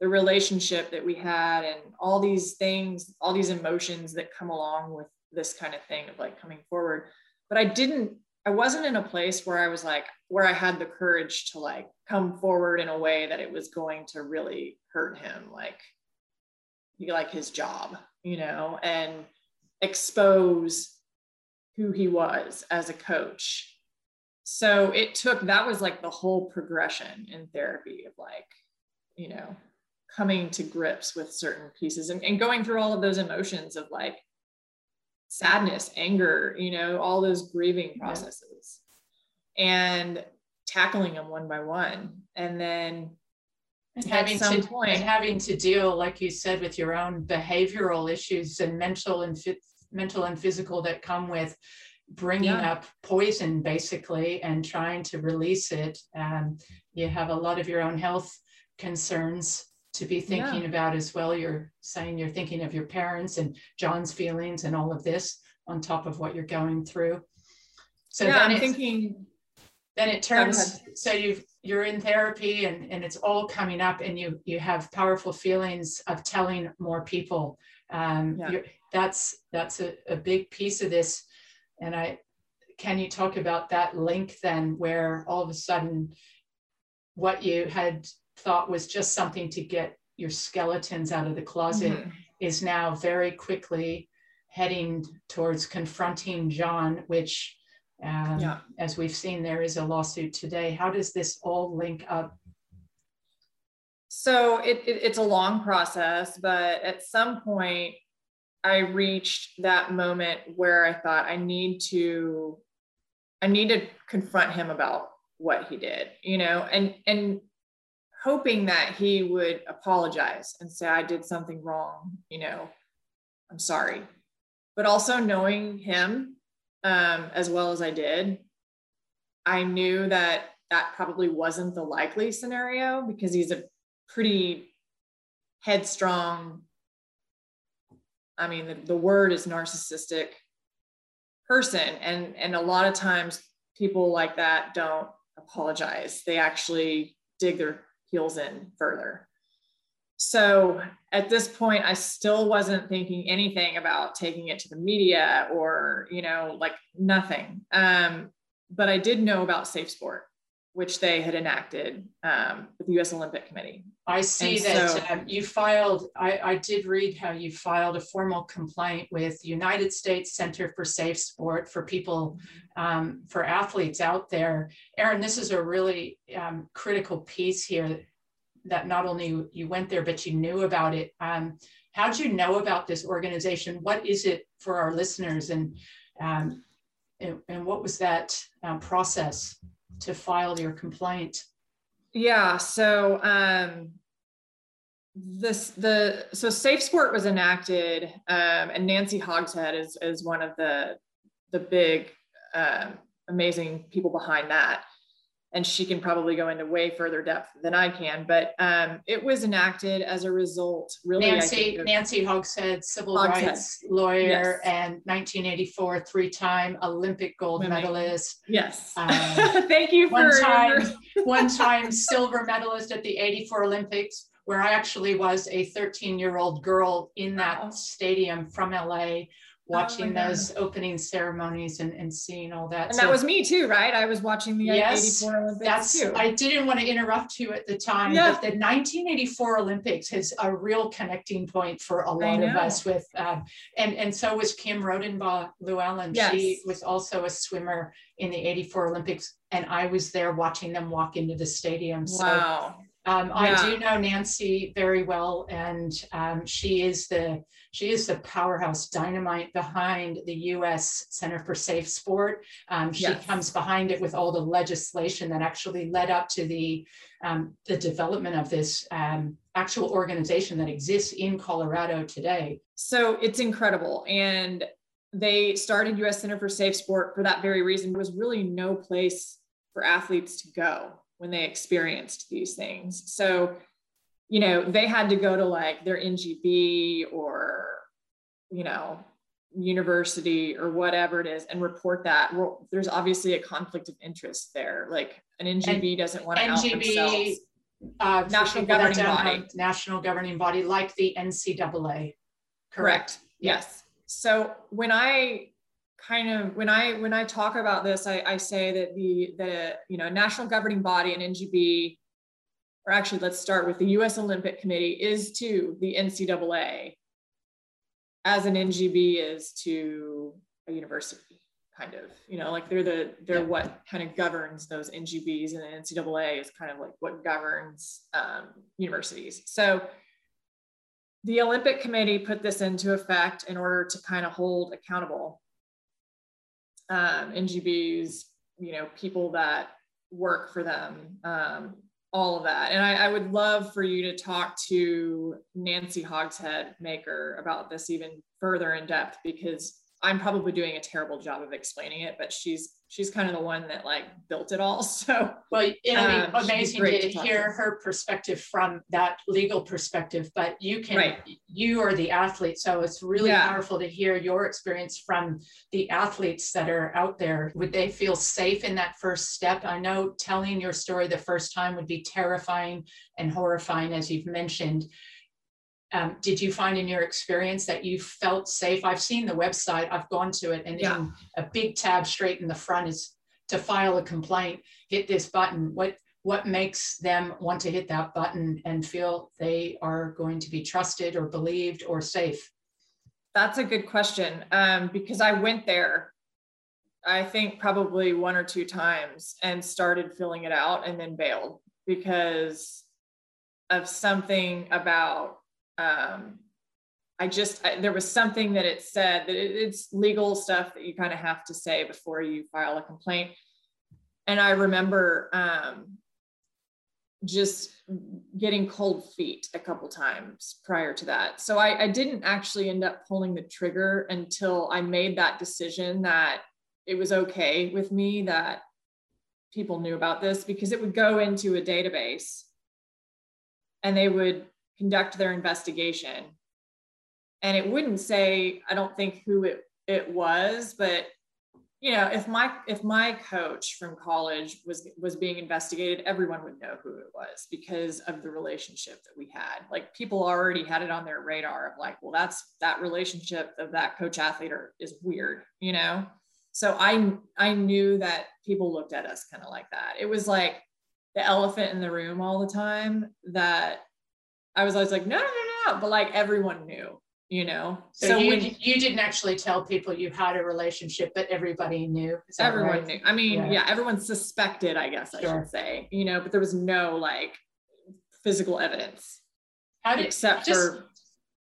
the relationship that we had and all these things, all these emotions that come along with this kind of thing of like coming forward. But I didn't, I wasn't in a place where I was like, where I had the courage to like come forward in a way that it was going to really hurt him, like, like his job, you know, and expose who he was as a coach. So it took, that was like the whole progression in therapy of like, you know, coming to grips with certain pieces and, and going through all of those emotions of like sadness, anger, you know, all those grieving processes and tackling them one by one. And then and having at some to, point and having to deal, like you said, with your own behavioral issues and mental and fi- mental and physical that come with bringing yeah. up poison basically and trying to release it. Um, you have a lot of your own health concerns to be thinking yeah. about as well. You're saying you're thinking of your parents and John's feelings and all of this on top of what you're going through. So yeah, then I'm thinking then it turns so you've you're in therapy and, and it's all coming up and you you have powerful feelings of telling more people. Um yeah. you're, that's that's a, a big piece of this. And I can you talk about that link then where all of a sudden what you had thought was just something to get your skeletons out of the closet mm-hmm. is now very quickly heading towards confronting John, which um, yeah. as we've seen, there is a lawsuit today. How does this all link up? So it, it, it's a long process, but at some point I reached that moment where I thought I need to, I need to confront him about what he did, you know, and, and, hoping that he would apologize and say, I did something wrong, you know, I'm sorry. But also knowing him um, as well as I did, I knew that that probably wasn't the likely scenario because he's a pretty headstrong, I mean, the, the word is narcissistic person. And, and a lot of times people like that don't apologize. They actually dig their heels in further. So at this point, I still wasn't thinking anything about taking it to the media or, you know, like nothing. Um, but I did know about Safe Sport, which they had enacted um, with the U S Olympic Committee. I see and that so, um, you filed, I, I did read how you filed a formal complaint with United States Center for Safe Sport for people, um, for athletes out there. Erin, this is a really um, critical piece here that not only you went there, but you knew about it. Um, how'd you know about this organization? What is it for our listeners? And, um, and, and what was that um, process to file your complaint? Yeah, so um, this the so Safe Sport was enacted, um, and Nancy Hogshead is is one of the the big um, amazing people behind that, and she can probably go into way further depth than I can. But um, it was enacted as a result, really. Nancy of, Nancy Hogshead, civil Hogshead. rights lawyer, yes. and nineteen eighty-four three-time Olympic gold Women. medalist. Yes, um, thank you for one time one time silver medalist at the eighty-four Olympics, where I actually was a thirteen-year-old girl in that wow. stadium from L A. Watching oh those God. opening ceremonies and, and seeing all that. And so, that was me too, right? I was watching the yes, eighty-four Olympics that's, too. I didn't want to interrupt you at the time, yeah. but the nineteen eighty-four Olympics is a real connecting point for a lot of us with, um, and, and so was Kim Rodenbaugh Llewellyn. Yes. She was also a swimmer in the eighty-four Olympics and I was there watching them walk into the stadium. So, wow. Um, yeah. I do know Nancy very well, and um, she is the she is the powerhouse dynamite behind the U S Center for Safe Sport. Um, she yes. comes behind it with all the legislation that actually led up to the um, the development of this um, actual organization that exists in Colorado today. So it's incredible, and they started U S Center for Safe Sport for that very reason. There was really no place for athletes to go when they experienced these things. So, you know, they had to go to like their N G B or, you know, university or whatever it is and report that. Well, there's obviously a conflict of interest there. Like an N G B and doesn't want to out themselves. Uh, national governing body. National governing body like the N C double A. Correct. Correct. Yes. So when I kind of, when I, when I talk about this, I, I say that the, the, you know, national governing body and N G B, or actually let's start with the U S Olympic Committee, is to the N C double A as an N G B is to a university, kind of, you know, like they're the, they're what kind of governs those N G Bs, and the N C double A is kind of like what governs um, universities. So the Olympic Committee put this into effect in order to kind of hold accountable um, N G Bs, you know, people that work for them, um, all of that. And I, I would love for you to talk to Nancy Hogshead-Makar about this even further in depth, because I'm probably doing a terrible job of explaining it, but she's, she's kind of the one that like built it all. So, well, it'll um, be amazing to, to hear to. her perspective from that legal perspective, but you can, right. you are the athlete. So it's really yeah. powerful to hear your experience from the athletes that are out there. Would they feel safe in that first step? I know telling your story the first time would be terrifying and horrifying, as you've mentioned. Um, did you find in your experience that you felt safe? I've seen the website, I've gone to it, and yeah. in a big tab straight in the front is to file a complaint, hit this button. What, what makes them want to hit that button and feel they are going to be trusted or believed or safe? That's a good question, um, because I went there, I think probably one or two times, and started filling it out and then bailed because of something about Um, I just, I, there was something that it said that it, it's legal stuff that you kind of have to say before you file a complaint. And I remember um, just getting cold feet a couple times prior to that. So I, I didn't actually end up pulling the trigger until I made that decision that it was okay with me that people knew about this, because it would go into a database and they would conduct their investigation. And it wouldn't say, I don't think who it, it was, but you know, if my if my coach from college was was being investigated, everyone would know who it was because of the relationship that we had. Like people already had it on their radar of like, well, that's that relationship of that coach athlete or is weird, you know? So I I knew that people looked at us kind of like that. It was like the elephant in the room all the time that I was always like, no, no, no, no. But like everyone knew, you know? So, so you, when, you didn't actually tell people you had a relationship, but everybody knew. Everyone right? knew. I mean, yeah. yeah, everyone suspected, I guess I sure. should say, you know, but there was no like physical evidence. How did, except just, for.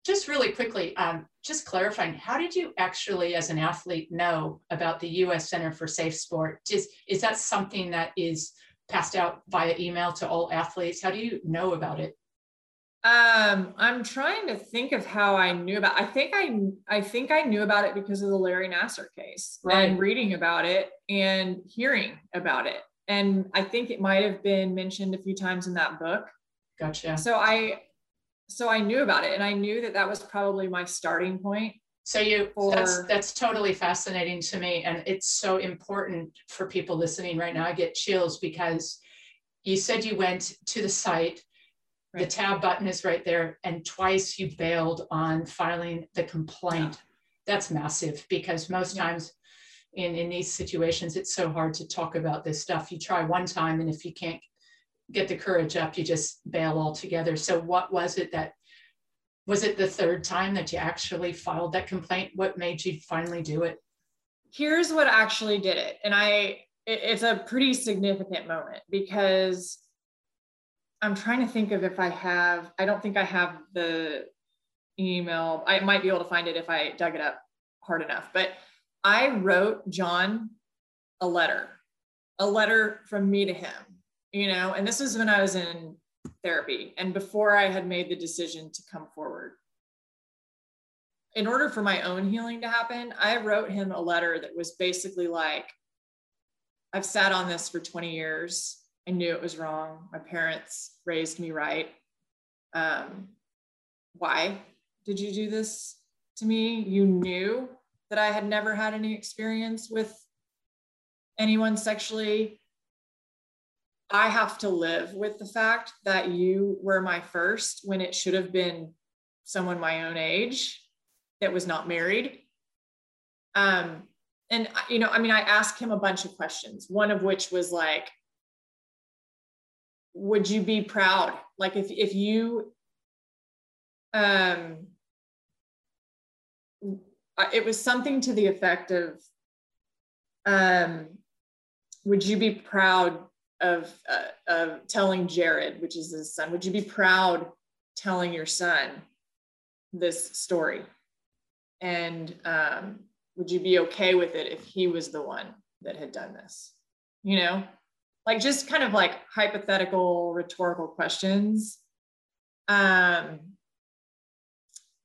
Just really quickly, um, just clarifying, how did you actually as an athlete know about the U S Center for Safe Sport? Just, is that something that is passed out via email to all athletes? How do you know about it? Um, I'm trying to think of how I knew about, I think I, I think I knew about it because of the Larry Nassar case right. and reading about it and hearing about it. And I think it might've been mentioned a few times in that book. Gotcha. So I, so I knew about it, and I knew that that was probably my starting point. So you, for... that's, that's totally fascinating to me. And it's so important for people listening right now. I get chills because you said you went to the site. The tab button is right there, and twice you bailed on filing the complaint. Yeah. That's massive, because most yeah. times in, in these situations, it's so hard to talk about this stuff. You try one time, and if you can't get the courage up, you just bail altogether. So what was it that, was it the third time that you actually filed that complaint? What made you finally do it? Here's what actually did it. And I, it, it's a pretty significant moment, because I'm trying to think of if I have, I don't think I have the email. I might be able to find it if I dug it up hard enough, but I wrote John a letter, a letter from me to him, you know, and this was when I was in therapy and before I had made the decision to come forward. In order for my own healing to happen, I wrote him a letter that was basically like, I've sat on this for twenty years. I knew it was wrong. My parents raised me right. Um, why did you do this to me? You knew that I had never had any experience with anyone sexually. I have to live with the fact that you were my first when it should have been someone my own age that was not married Um, and, you know, I mean, I asked him a bunch of questions, one of which was like, would you be proud? Like if, if you, um, it was something to the effect of, um, would you be proud of, uh, of telling Jared, which is his son, would you be proud telling your son this story? And, um, would you be okay with it if he was the one that had done this? You know, like just kind of like hypothetical, rhetorical questions. Um,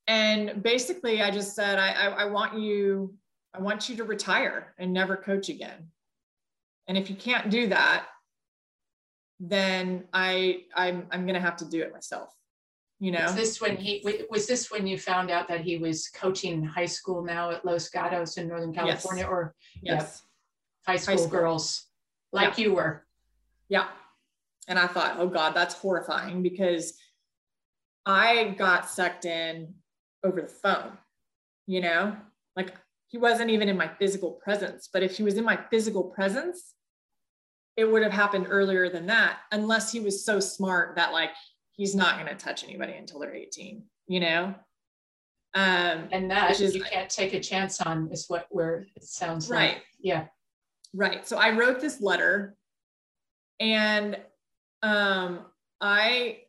and basically I just said, I, I, I want you, I want you to retire and never coach again. And if you can't do that, then I, I'm, I'm going to have to do it myself. You know, was this when he was this when you found out that he was coaching high school now at Los Gatos in Northern California? Yes. Or yes, yeah, high, school high school girls like yeah. you were. Yeah. And I thought, oh God, that's horrifying, because I got sucked in over the phone, you know, like he wasn't even in my physical presence, but if he was in my physical presence, it would have happened earlier than that, unless he was so smart that like, he's not going to touch anybody until they're eighteen, you know? Um, and that is, you can't take a chance on is what where it sounds right. Like. Yeah. Right. So I wrote this letter and um, I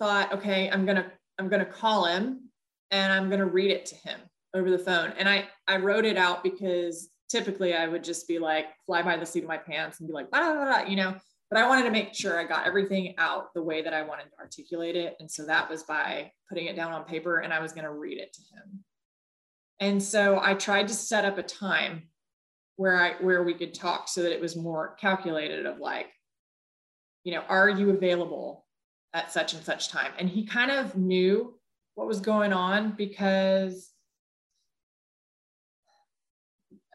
thought, okay, I'm going to, I'm going to call him and I'm going to read it to him over the phone. And I, I wrote it out because typically I would just be like, fly by the seat of my pants and be like, blah, blah, blah, you know? But I wanted to make sure I got everything out the way that I wanted to articulate it. And so that was by putting it down on paper, and I was going to read it to him. And so I tried to set up a time where I, where we could talk so that it was more calculated of like, you know, are you available at such and such time? And he kind of knew what was going on because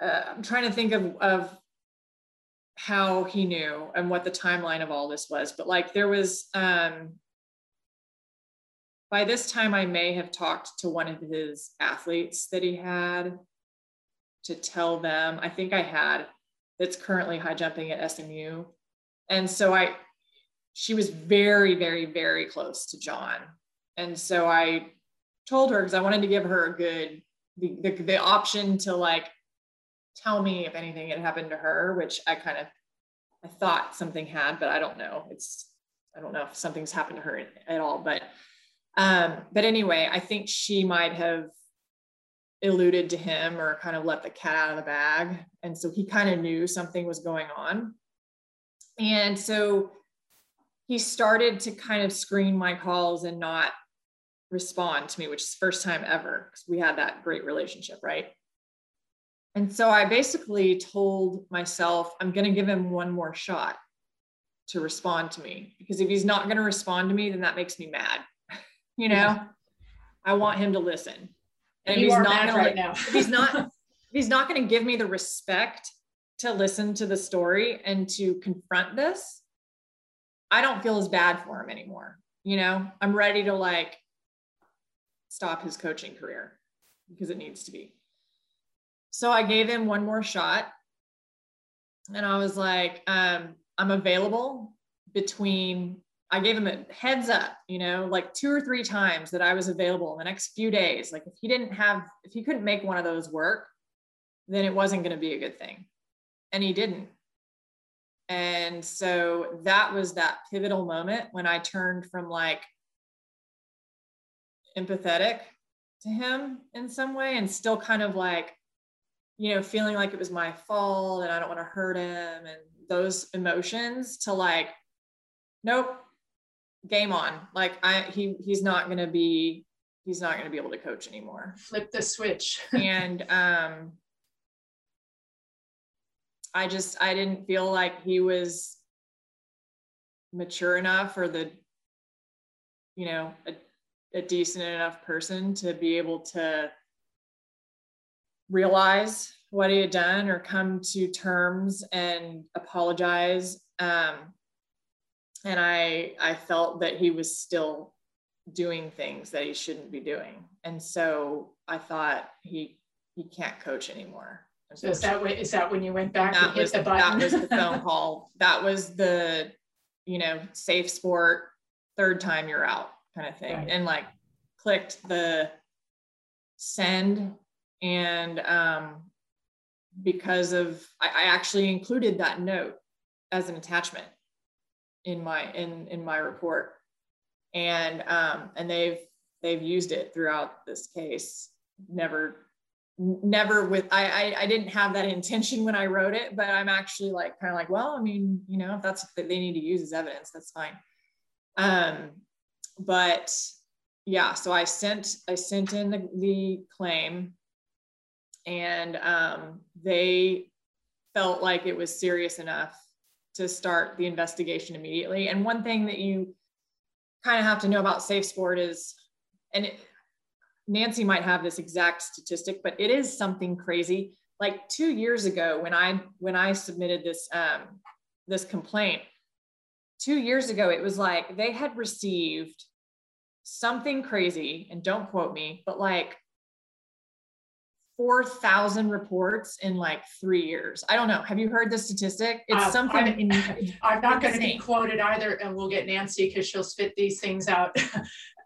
uh, I'm trying to think of, of, how he knew and what the timeline of all this was. But like there was, um, by this time I may have talked to one of his athletes that he had to tell them, I think I had, that's currently high jumping at S M U. And so I, she was very, very, very close to John. And so I told her, cause I wanted to give her a good, the, the, the option to like, tell me if anything had happened to her, which I kind of, I thought something had, but I don't know. It's, I don't know if something's happened to her at all, but, um, but anyway, I think she might have alluded to him or kind of let the cat out of the bag. And so he kind of knew something was going on. And so he started to kind of screen my calls and not respond to me, which is the first time ever, because we had that great relationship, right? And so I basically told myself, I'm going to give him one more shot to respond to me, because if he's not going to respond to me, then that makes me mad. You know, yeah. I want him to listen. And if he's not gonna, right now. if he's not, if he's not going to give me the respect to listen to the story and to confront this, I don't feel as bad for him anymore. You know, I'm ready to like stop his coaching career because it needs to be. So I gave him one more shot and I was like, um, I'm available between, I gave him a heads up, you know, like two or three times that I was available in the next few days. Like if he didn't have, if he couldn't make one of those work, then it wasn't going to be a good thing. And he didn't. And so that was that pivotal moment when I turned from like empathetic to him in some way and still kind of like, you know, feeling like it was my fault and I don't want to hurt him and those emotions to like, nope, game on. Like I, he, he's not going to be, he's not going to be able to coach anymore. Flip the switch. And, um, I just, I didn't feel like he was mature enough or the, you know, a, a decent enough person to be able to realize what he had done or come to terms and apologize. Um, and I, I felt that he was still doing things that he shouldn't be doing. And so I thought he, he can't coach anymore. So is that is that when you went back and hit the button? That was the phone call. That was the, you know, safe sport, third time you're out kind of thing. Right. And like clicked the send. And um, because of, I, I actually included that note as an attachment in my, in, in my report. And, um, and they've, they've used it throughout this case. Never, never with, I, I, I didn't have that intention when I wrote it, but I'm actually like, kind of like, well, I mean, you know, if that's what they need to use as evidence, that's fine. Um, but yeah, so I sent, I sent in the, the claim, and, um, they felt like it was serious enough to start the investigation immediately. And one thing that you kind of have to know about Safe Sport is, and it, Nancy might have this exact statistic, but it is something crazy. Like two years ago, when I, when I submitted this, um, this complaint, two years ago, it was like they had received something crazy, and don't quote me, but like four thousand reports in like three years. I don't know. Have you heard the statistic? It's uh, something. I'm, in, I'm not going to be quoted either, and we'll get Nancy because she'll spit these things out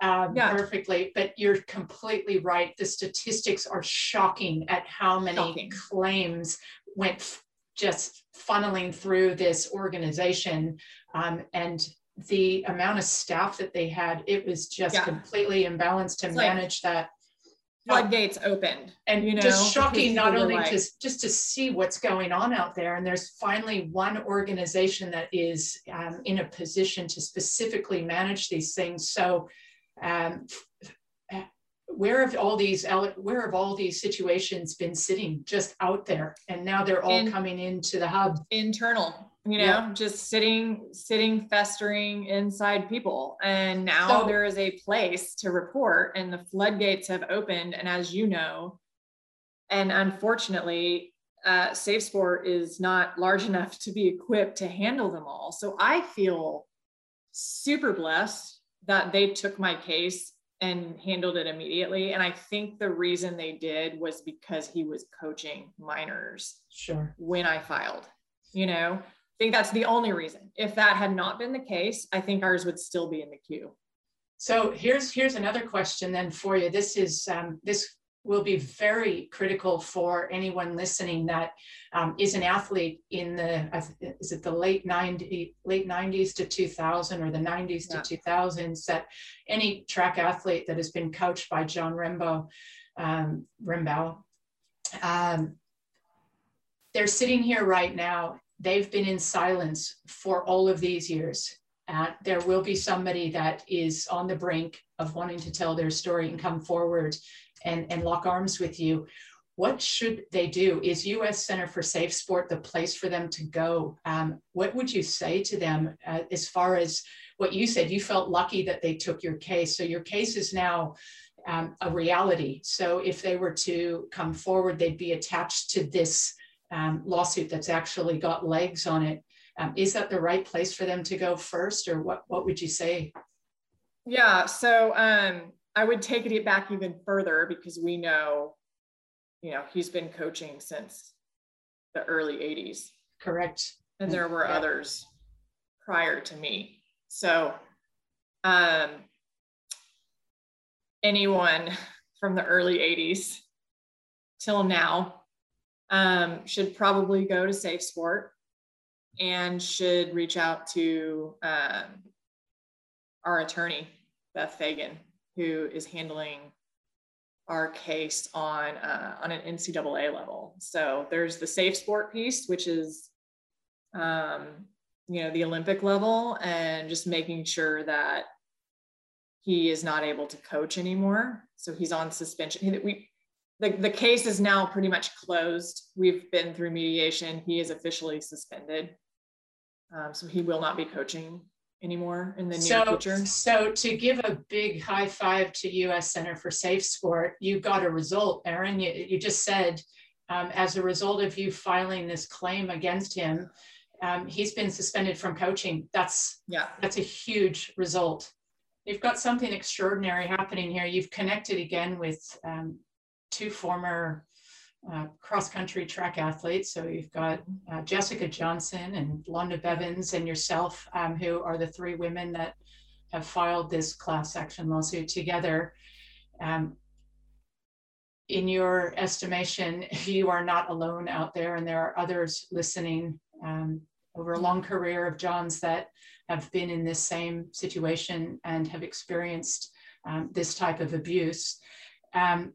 um, yeah. perfectly, but you're completely right. The statistics are shocking at how many shocking. claims went just funneling through this organization. Um, and the amount of staff that they had, it was just yeah. completely imbalanced to it's manage like, that. Floodgates opened, and you know, just shocking not only like, just just to see what's going on out there. And there's finally one organization that is um, in a position to specifically manage these things. So, um, where have all these where have all these situations been sitting just out there, and now they're all in, coming into the hub, internal, you know, yeah. just sitting sitting festering inside people. And now so, there is a place to report, and the floodgates have opened. And as you know, and unfortunately, uh, Safe Sport is not large enough to be equipped to handle them all. So I feel super blessed that they took my case and handled it immediately. And I think the reason they did was because he was coaching minors sure. when I filed, you know. I think that's the only reason. If that had not been the case, I think ours would still be in the queue. So here's here's another question then for you. This is um, this will be very critical for anyone listening that um, is an athlete in the uh, is it the late nineties late nineties to two thousand or the nineties yeah. to two thousands, that any track athlete that has been coached by John Rembao, um, Rembao, um, they're sitting here right now. They've been in silence for all of these years. Uh, there will be somebody that is on the brink of wanting to tell their story and come forward and, and lock arms with you. What should they do? Is U S Center for Safe Sport the place for them to go? Um, what would you say to them uh, as far as what you said? You felt lucky that they took your case. So your case is now um, a reality. So if they were to come forward, they'd be attached to this Um, lawsuit that's actually got legs on it. Um, is that the right place for them to go first, or what, what would you say? Yeah, so um, I would take it back even further, because we know, you know, he's been coaching since the early eighties. Correct. And there were yeah. others prior to me. So um, anyone from the early eighties till now, Um, should probably go to Safe Sport and should reach out to um, our attorney, Beth Fagan, who is handling our case on uh, on an N C double A level. So there's the Safe Sport piece, which is um, you know, the Olympic level, and just making sure that he is not able to coach anymore. So he's on suspension. He, we. The, the case is now pretty much closed. We've been through mediation. He is officially suspended. Um, so he will not be coaching anymore in the so, near future. So to give a big high five to U S Center for Safe Sport, you got a result, Erin. You, you just said, um, as a result of you filing this claim against him, um, he's been suspended from coaching. That's, yeah. that's a huge result. You've got something extraordinary happening here. You've connected again with, um, two former uh, cross-country track athletes. So you've got uh, Jessica Johnson and Londa Bevins and yourself, um, who are the three women that have filed this class action lawsuit together. Um, in your estimation, you are not alone out there, and there are others listening um, over a long career of John's that have been in this same situation and have experienced um, this type of abuse. Um,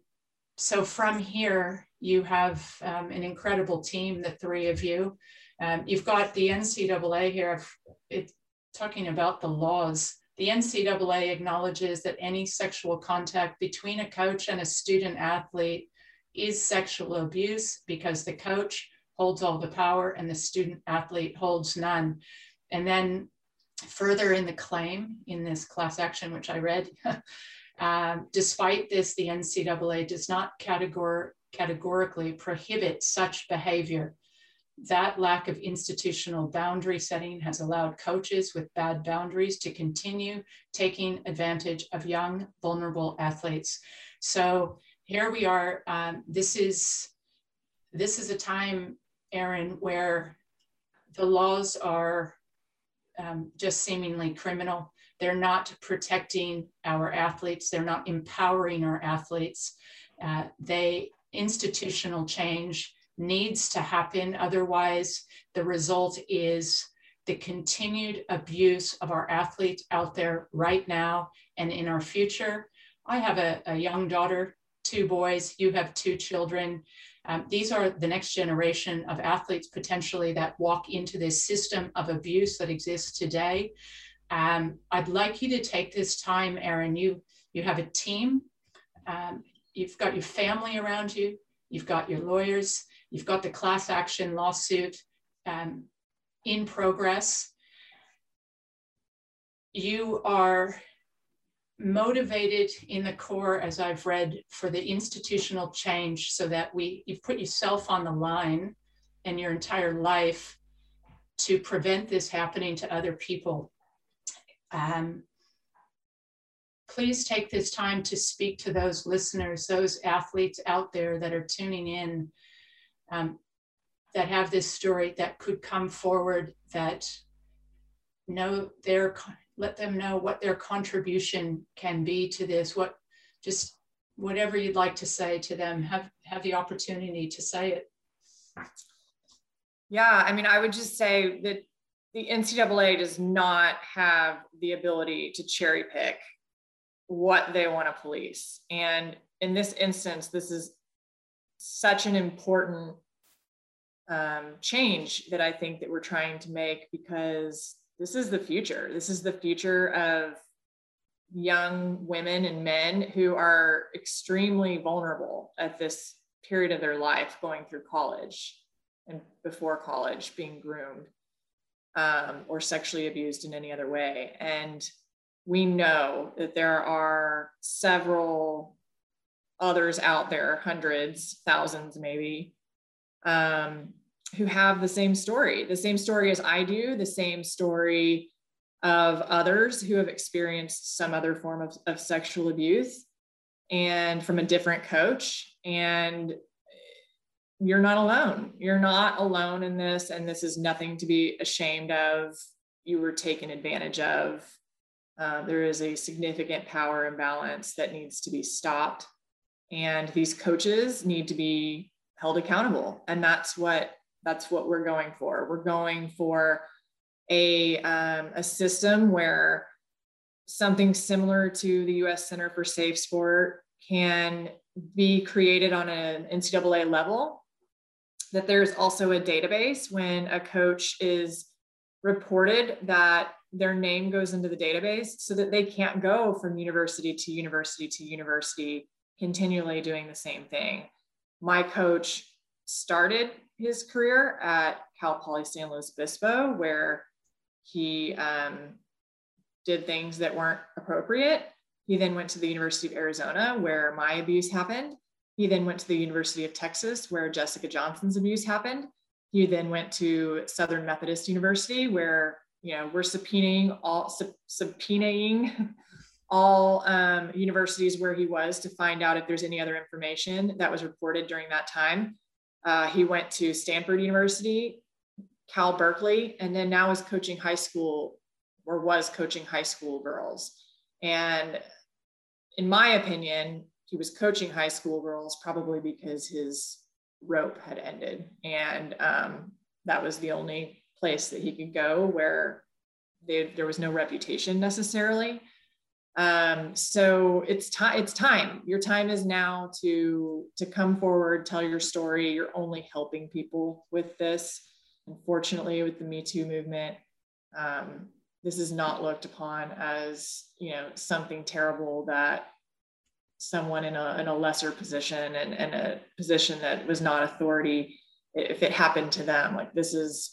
so from here, you have um, an incredible team, the three of you. Um, you've got the N C double A here, it's talking about the laws. The N C double A acknowledges that any sexual contact between a coach and a student athlete is sexual abuse because the coach holds all the power and the student athlete holds none. And then further in the claim in this class action, which I read, um, despite this, the N C double A does not categor- categorically prohibit such behavior. That lack of institutional boundary setting has allowed coaches with bad boundaries to continue taking advantage of young, vulnerable athletes. So here we are. Um, this is this is a time, Erin, where the laws are um, just seemingly criminal. They're not protecting our athletes. They're not empowering our athletes. Uh, they institutional change needs to happen. Otherwise, the result is the continued abuse of our athletes out there right now and in our future. I have a, a young daughter, two boys, you have two children. Um, these are the next generation of athletes potentially that walk into this system of abuse that exists today. Um, I'd like you to take this time, Erin. You, you have a team, um, you've got your family around you, you've got your lawyers, you've got the class action lawsuit um, in progress. You are motivated in the core, as I've read, for the institutional change so that we, you've put yourself on the line and your entire life to prevent this happening to other people. Um, Please take this time to speak to those listeners, those athletes out there that are tuning in, um, that have this story that could come forward, that know their, let them know what their contribution can be to this, what, just whatever you'd like to say to them, have, have the opportunity to say it. Yeah, I mean, I would just say that the N C double A does not have the ability to cherry pick what they want to police. And in this instance, this is such an important um, change that I think that we're trying to make, because this is the future. This is the future of young women and men who are extremely vulnerable at this period of their life, going through college and before college, being groomed um, or sexually abused in any other way. And we know that there are several others out there, hundreds, thousands maybe, um, who have the same story, the same story as I do, the same story of others who have experienced some other form of, of sexual abuse, and from a different coach. And you're not alone. You're not alone in this. And this is nothing to be ashamed of. You were taken advantage of. Uh, there is a significant power imbalance that needs to be stopped, and these coaches need to be held accountable. And that's what, that's what we're going for. We're going for a, um, a system where something similar to the U S Center for Safe Sport can be created on an N C double A level, that there's also a database when a coach is reported, that their name goes into the database so that they can't go from university to university to university continually doing the same thing. My coach started his career at Cal Poly San Luis Obispo, where he um, did things that weren't appropriate. He then went to the University of Arizona, where my abuse happened. He then went to the University of Texas, where Jessica Johnson's abuse happened. He then went to Southern Methodist University, where, you know, we're subpoenaing all sub, subpoenaing all um, universities where he was to find out if there's any other information that was reported during that time. Uh, he went to Stanford University, Cal Berkeley, and then now is coaching high school or was coaching high school girls. And in my opinion, he was coaching high school girls probably because his rope had ended. And um, that was the only place that he could go where they, there was no reputation necessarily. Um, so it's time, it's time, your time is now to, to come forward, tell your story. You're only helping people with this. Unfortunately, with the Me Too movement, um, this is not looked upon as, you know, something terrible that someone in a, in a lesser position and, and a position that was not authority, if it happened to them, like this is,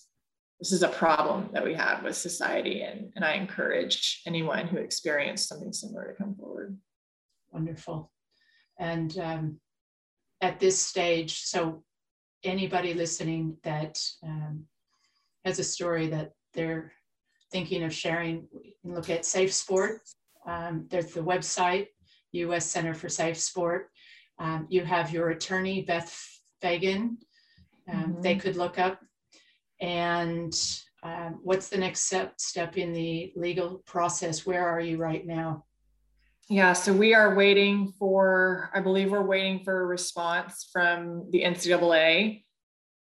this is a problem that we have with society. And, and I encourage anyone who experienced something similar to come forward. Wonderful. And um, at this stage, so anybody listening that um, has a story that they're thinking of sharing, you can look at Safe Sport. Um, there's the website, U S Center for Safe Sport. Um, you have your attorney, Beth Fagan. Um, mm-hmm. They could look up. And um, what's the next step, step in the legal process? Where are you right now? Yeah, so we are waiting for, I believe we're waiting for a response from the N C double A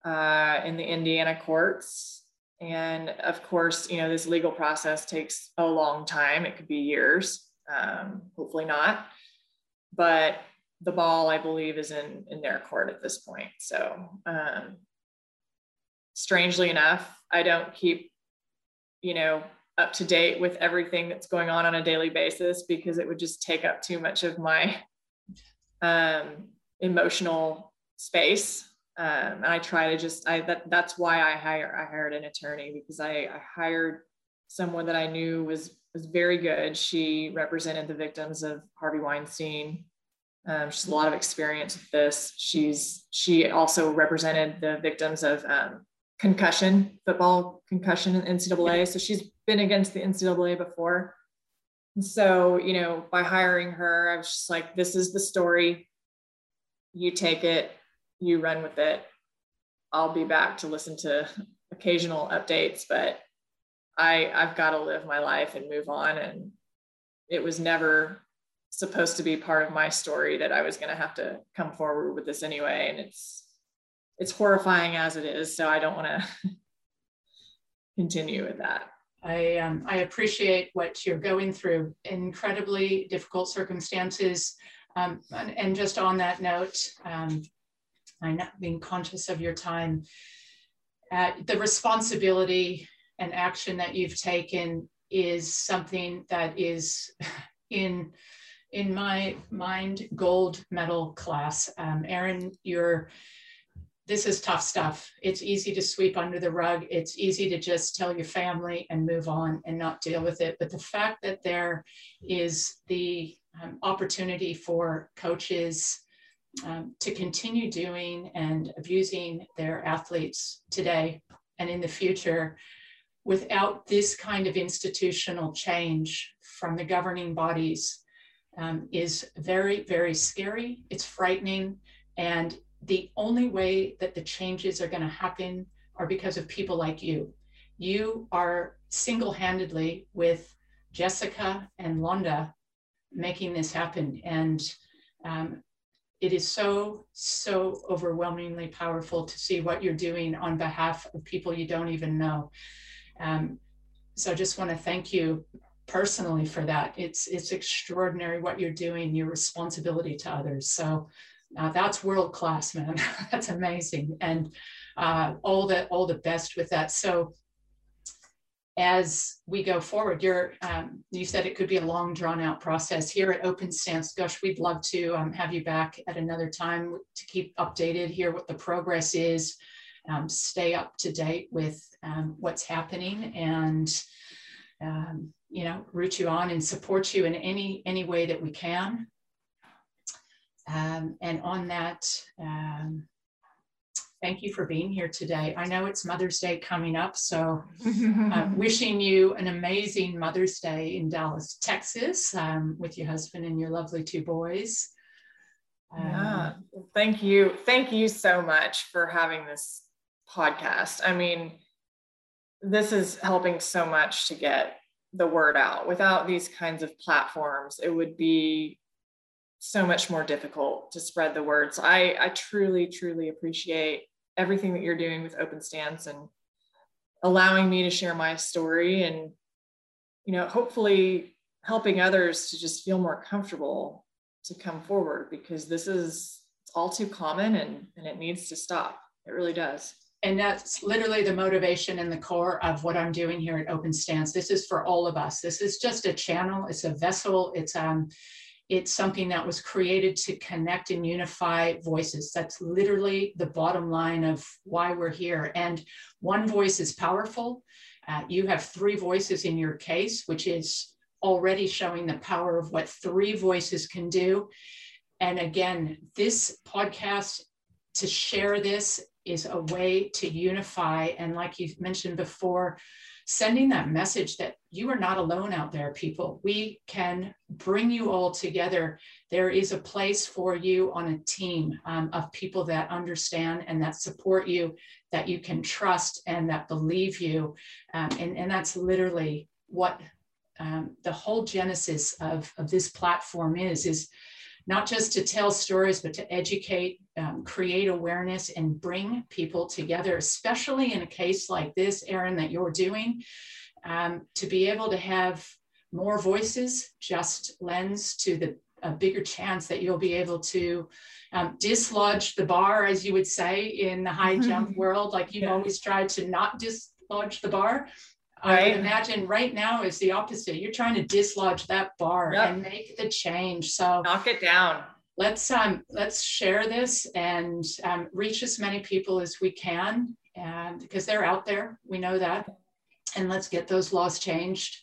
uh, in the Indiana courts. And of course, you know, this legal process takes a long time. It could be years, um, hopefully not. But the ball, I believe, is in, in their court at this point. So, um, strangely enough, I don't keep, you know, up to date with everything that's going on on a daily basis because it would just take up too much of my um, emotional space. Um, and I try to just, I, that, that's why I hire, I hired an attorney because I, I hired someone that I knew was, was very good. She represented the victims of Harvey Weinstein. Um, she's a lot of experience with this. She's, she also represented the victims of, um, concussion, football concussion in N C double A. So she's been against the N C double A before. And so, you know, by hiring her, I was just like, this is the story. You take it, you run with it. I'll be back to listen to occasional updates, but I, I've got to live my life and move on. And it was never supposed to be part of my story that I was going to have to come forward with this anyway. And it's, it's horrifying as it is, so I don't want to continue with that. I um, I appreciate what you're going through, incredibly difficult circumstances. Um, and, and just on that note, um, I'm not being conscious of your time. Uh, the responsibility and action that you've taken is something that is in in my mind gold medal class. Um, Erin, you're. This is tough stuff. It's easy to sweep under the rug. It's easy to just tell your family and move on and not deal with it. But the fact that there is the um, opportunity for coaches um, to continue doing and abusing their athletes today and in the future without this kind of institutional change from the governing bodies um, is very, very scary. It's frightening. And the only way that the changes are going to happen are because of people like you. You are single-handedly with Jessica and Londa making this happen. And um, it is so, so overwhelmingly powerful to see what you're doing on behalf of people you don't even know. Um, so I just want to thank you personally for that. It's, it's extraordinary what you're doing, your responsibility to others. So. Uh, that's world class, man. That's amazing, and uh, all the all the best with that. So, as we go forward, you're um, you said it could be a long, drawn out process here at Open Stance. Gosh, we'd love to um, have you back at another time to keep updated, hear what the progress is, um, stay up to date with um, what's happening, and um, you know, root you on and support you in any any way that we can. Um, and on that, um, thank you for being here today. I know it's Mother's Day coming up, so uh, wishing you an amazing Mother's Day in Dallas, Texas, um, with your husband and your lovely two boys. Um, yeah, thank you. Thank you so much for having this podcast. I mean, this is helping so much to get the word out. Without these kinds of platforms, it would be so much more difficult to spread the word. So I, I truly, truly appreciate everything that you're doing with Open Stance and allowing me to share my story and, you know, hopefully helping others to just feel more comfortable to come forward, because this is all too common and, and it needs to stop. It really does. And that's literally the motivation and the core of what I'm doing here at Open Stance. This is for all of us. This is just a channel. It's a vessel. It's um, it's something that was created to connect and unify voices. That's literally the bottom line of why we're here. And one voice is powerful. Uh, you have three voices in your case, which is already showing the power of what three voices can do. And again, this podcast, to share this, is a way to unify. And like you mentioned before, sending that message that you are not alone out there, people. We can bring you all together. There is a place for you on a team um, of people that understand and that support you, that you can trust and that believe you. Um, and, and that's literally what um, the whole genesis of, of this platform is, is not just to tell stories, but to educate, um, create awareness, and bring people together, especially in a case like this, Erin, that you're doing, um, to be able to have more voices just lends to the a bigger chance that you'll be able to um, dislodge the bar, as you would say, in the high jump world, like you've yeah. always tried to not dislodge the bar. Right. I would imagine right now is the opposite. You're trying to dislodge that bar yep. and make the change. So knock it down. Let's um let's share this and um, reach as many people as we can, and because they're out there, we know that. And let's get those laws changed.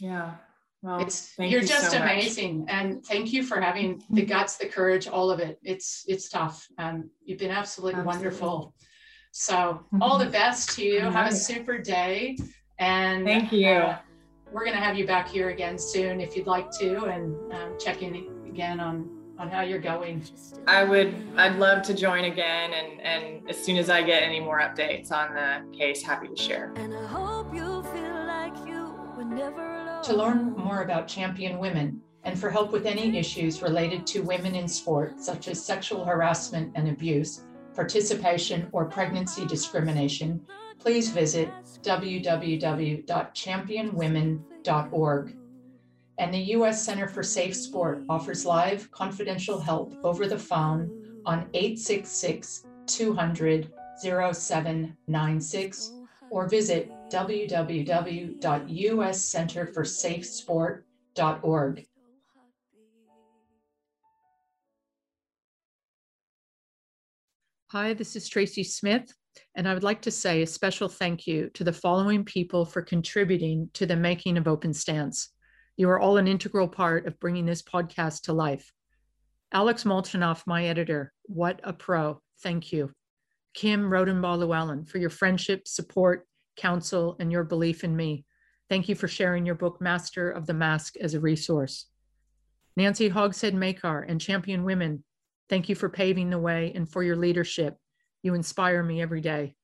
Yeah. Well, it's, thank you're you just so amazing, much. And thank you for having the guts, the courage, all of it. It's it's tough. Um, you've been absolutely, absolutely. wonderful. So all the best to you. Have a super day. And thank you. Uh, we're going to have you back here again soon if you'd like to, and um, check in again on, on how you're going. I would, I'd love to join again. And, and as soon as I get any more updates on the case, happy to share. And I hope you feel like you were never alone. To learn more about Champion Women and for help with any issues related to women in sport, such as sexual harassment and abuse, participation, or pregnancy discrimination, please visit w w w dot champion women dot org. And the U S Center for Safe Sport offers live, confidential help over the phone on eight six six, two hundred, oh seven nine six or visit w w w dot u s center for safe sport dot org. Hi, this is Tracy Smith, and I would like to say a special thank you to the following people for contributing to the making of Open Stance. You are all an integral part of bringing this podcast to life. Alex Molchanoff, my editor, what a pro, thank you. Kim Rodenbaugh Llewellyn, for your friendship, support, counsel, and your belief in me. Thank you for sharing your book, Master of the Mask, as a resource. Nancy Hogshead-Makar and Champion Women, thank you for paving the way and for your leadership. You inspire me every day.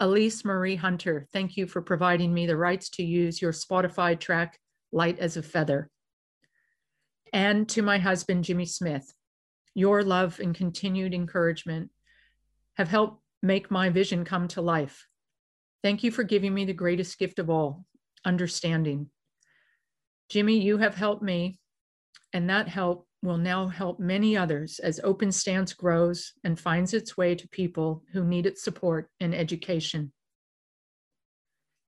Elise Marie Hunter, thank you for providing me the rights to use your Spotify track, Light as a Feather. And to my husband, Jimmy Smith, your love and continued encouragement have helped make my vision come to life. Thank you for giving me the greatest gift of all, understanding. Jimmy, you have helped me, and that help will now help many others as Open Stance grows and finds its way to people who need its support and education.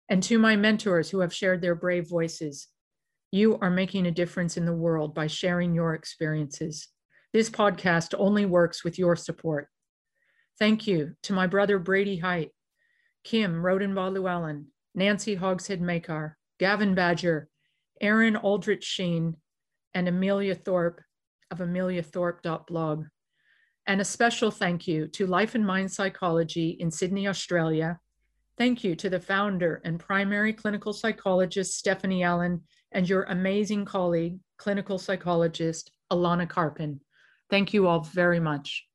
And to my mentors who have shared their brave voices, you are making a difference in the world by sharing your experiences. This podcast only works with your support. Thank you to my brother Brady Hite, Kim Rodenbaugh Llewellyn, Nancy Hogshead-Makar, Gavin Badger, Erin Aldrich Sheen, and Amelia Thorpe, of amelia thorpe dot blog. And a special thank you to Life and Mind Psychology in Sydney, Australia. Thank you to the founder and primary clinical psychologist, Stephanie Allen, and your amazing colleague, clinical psychologist, Alana Carpin. Thank you all very much.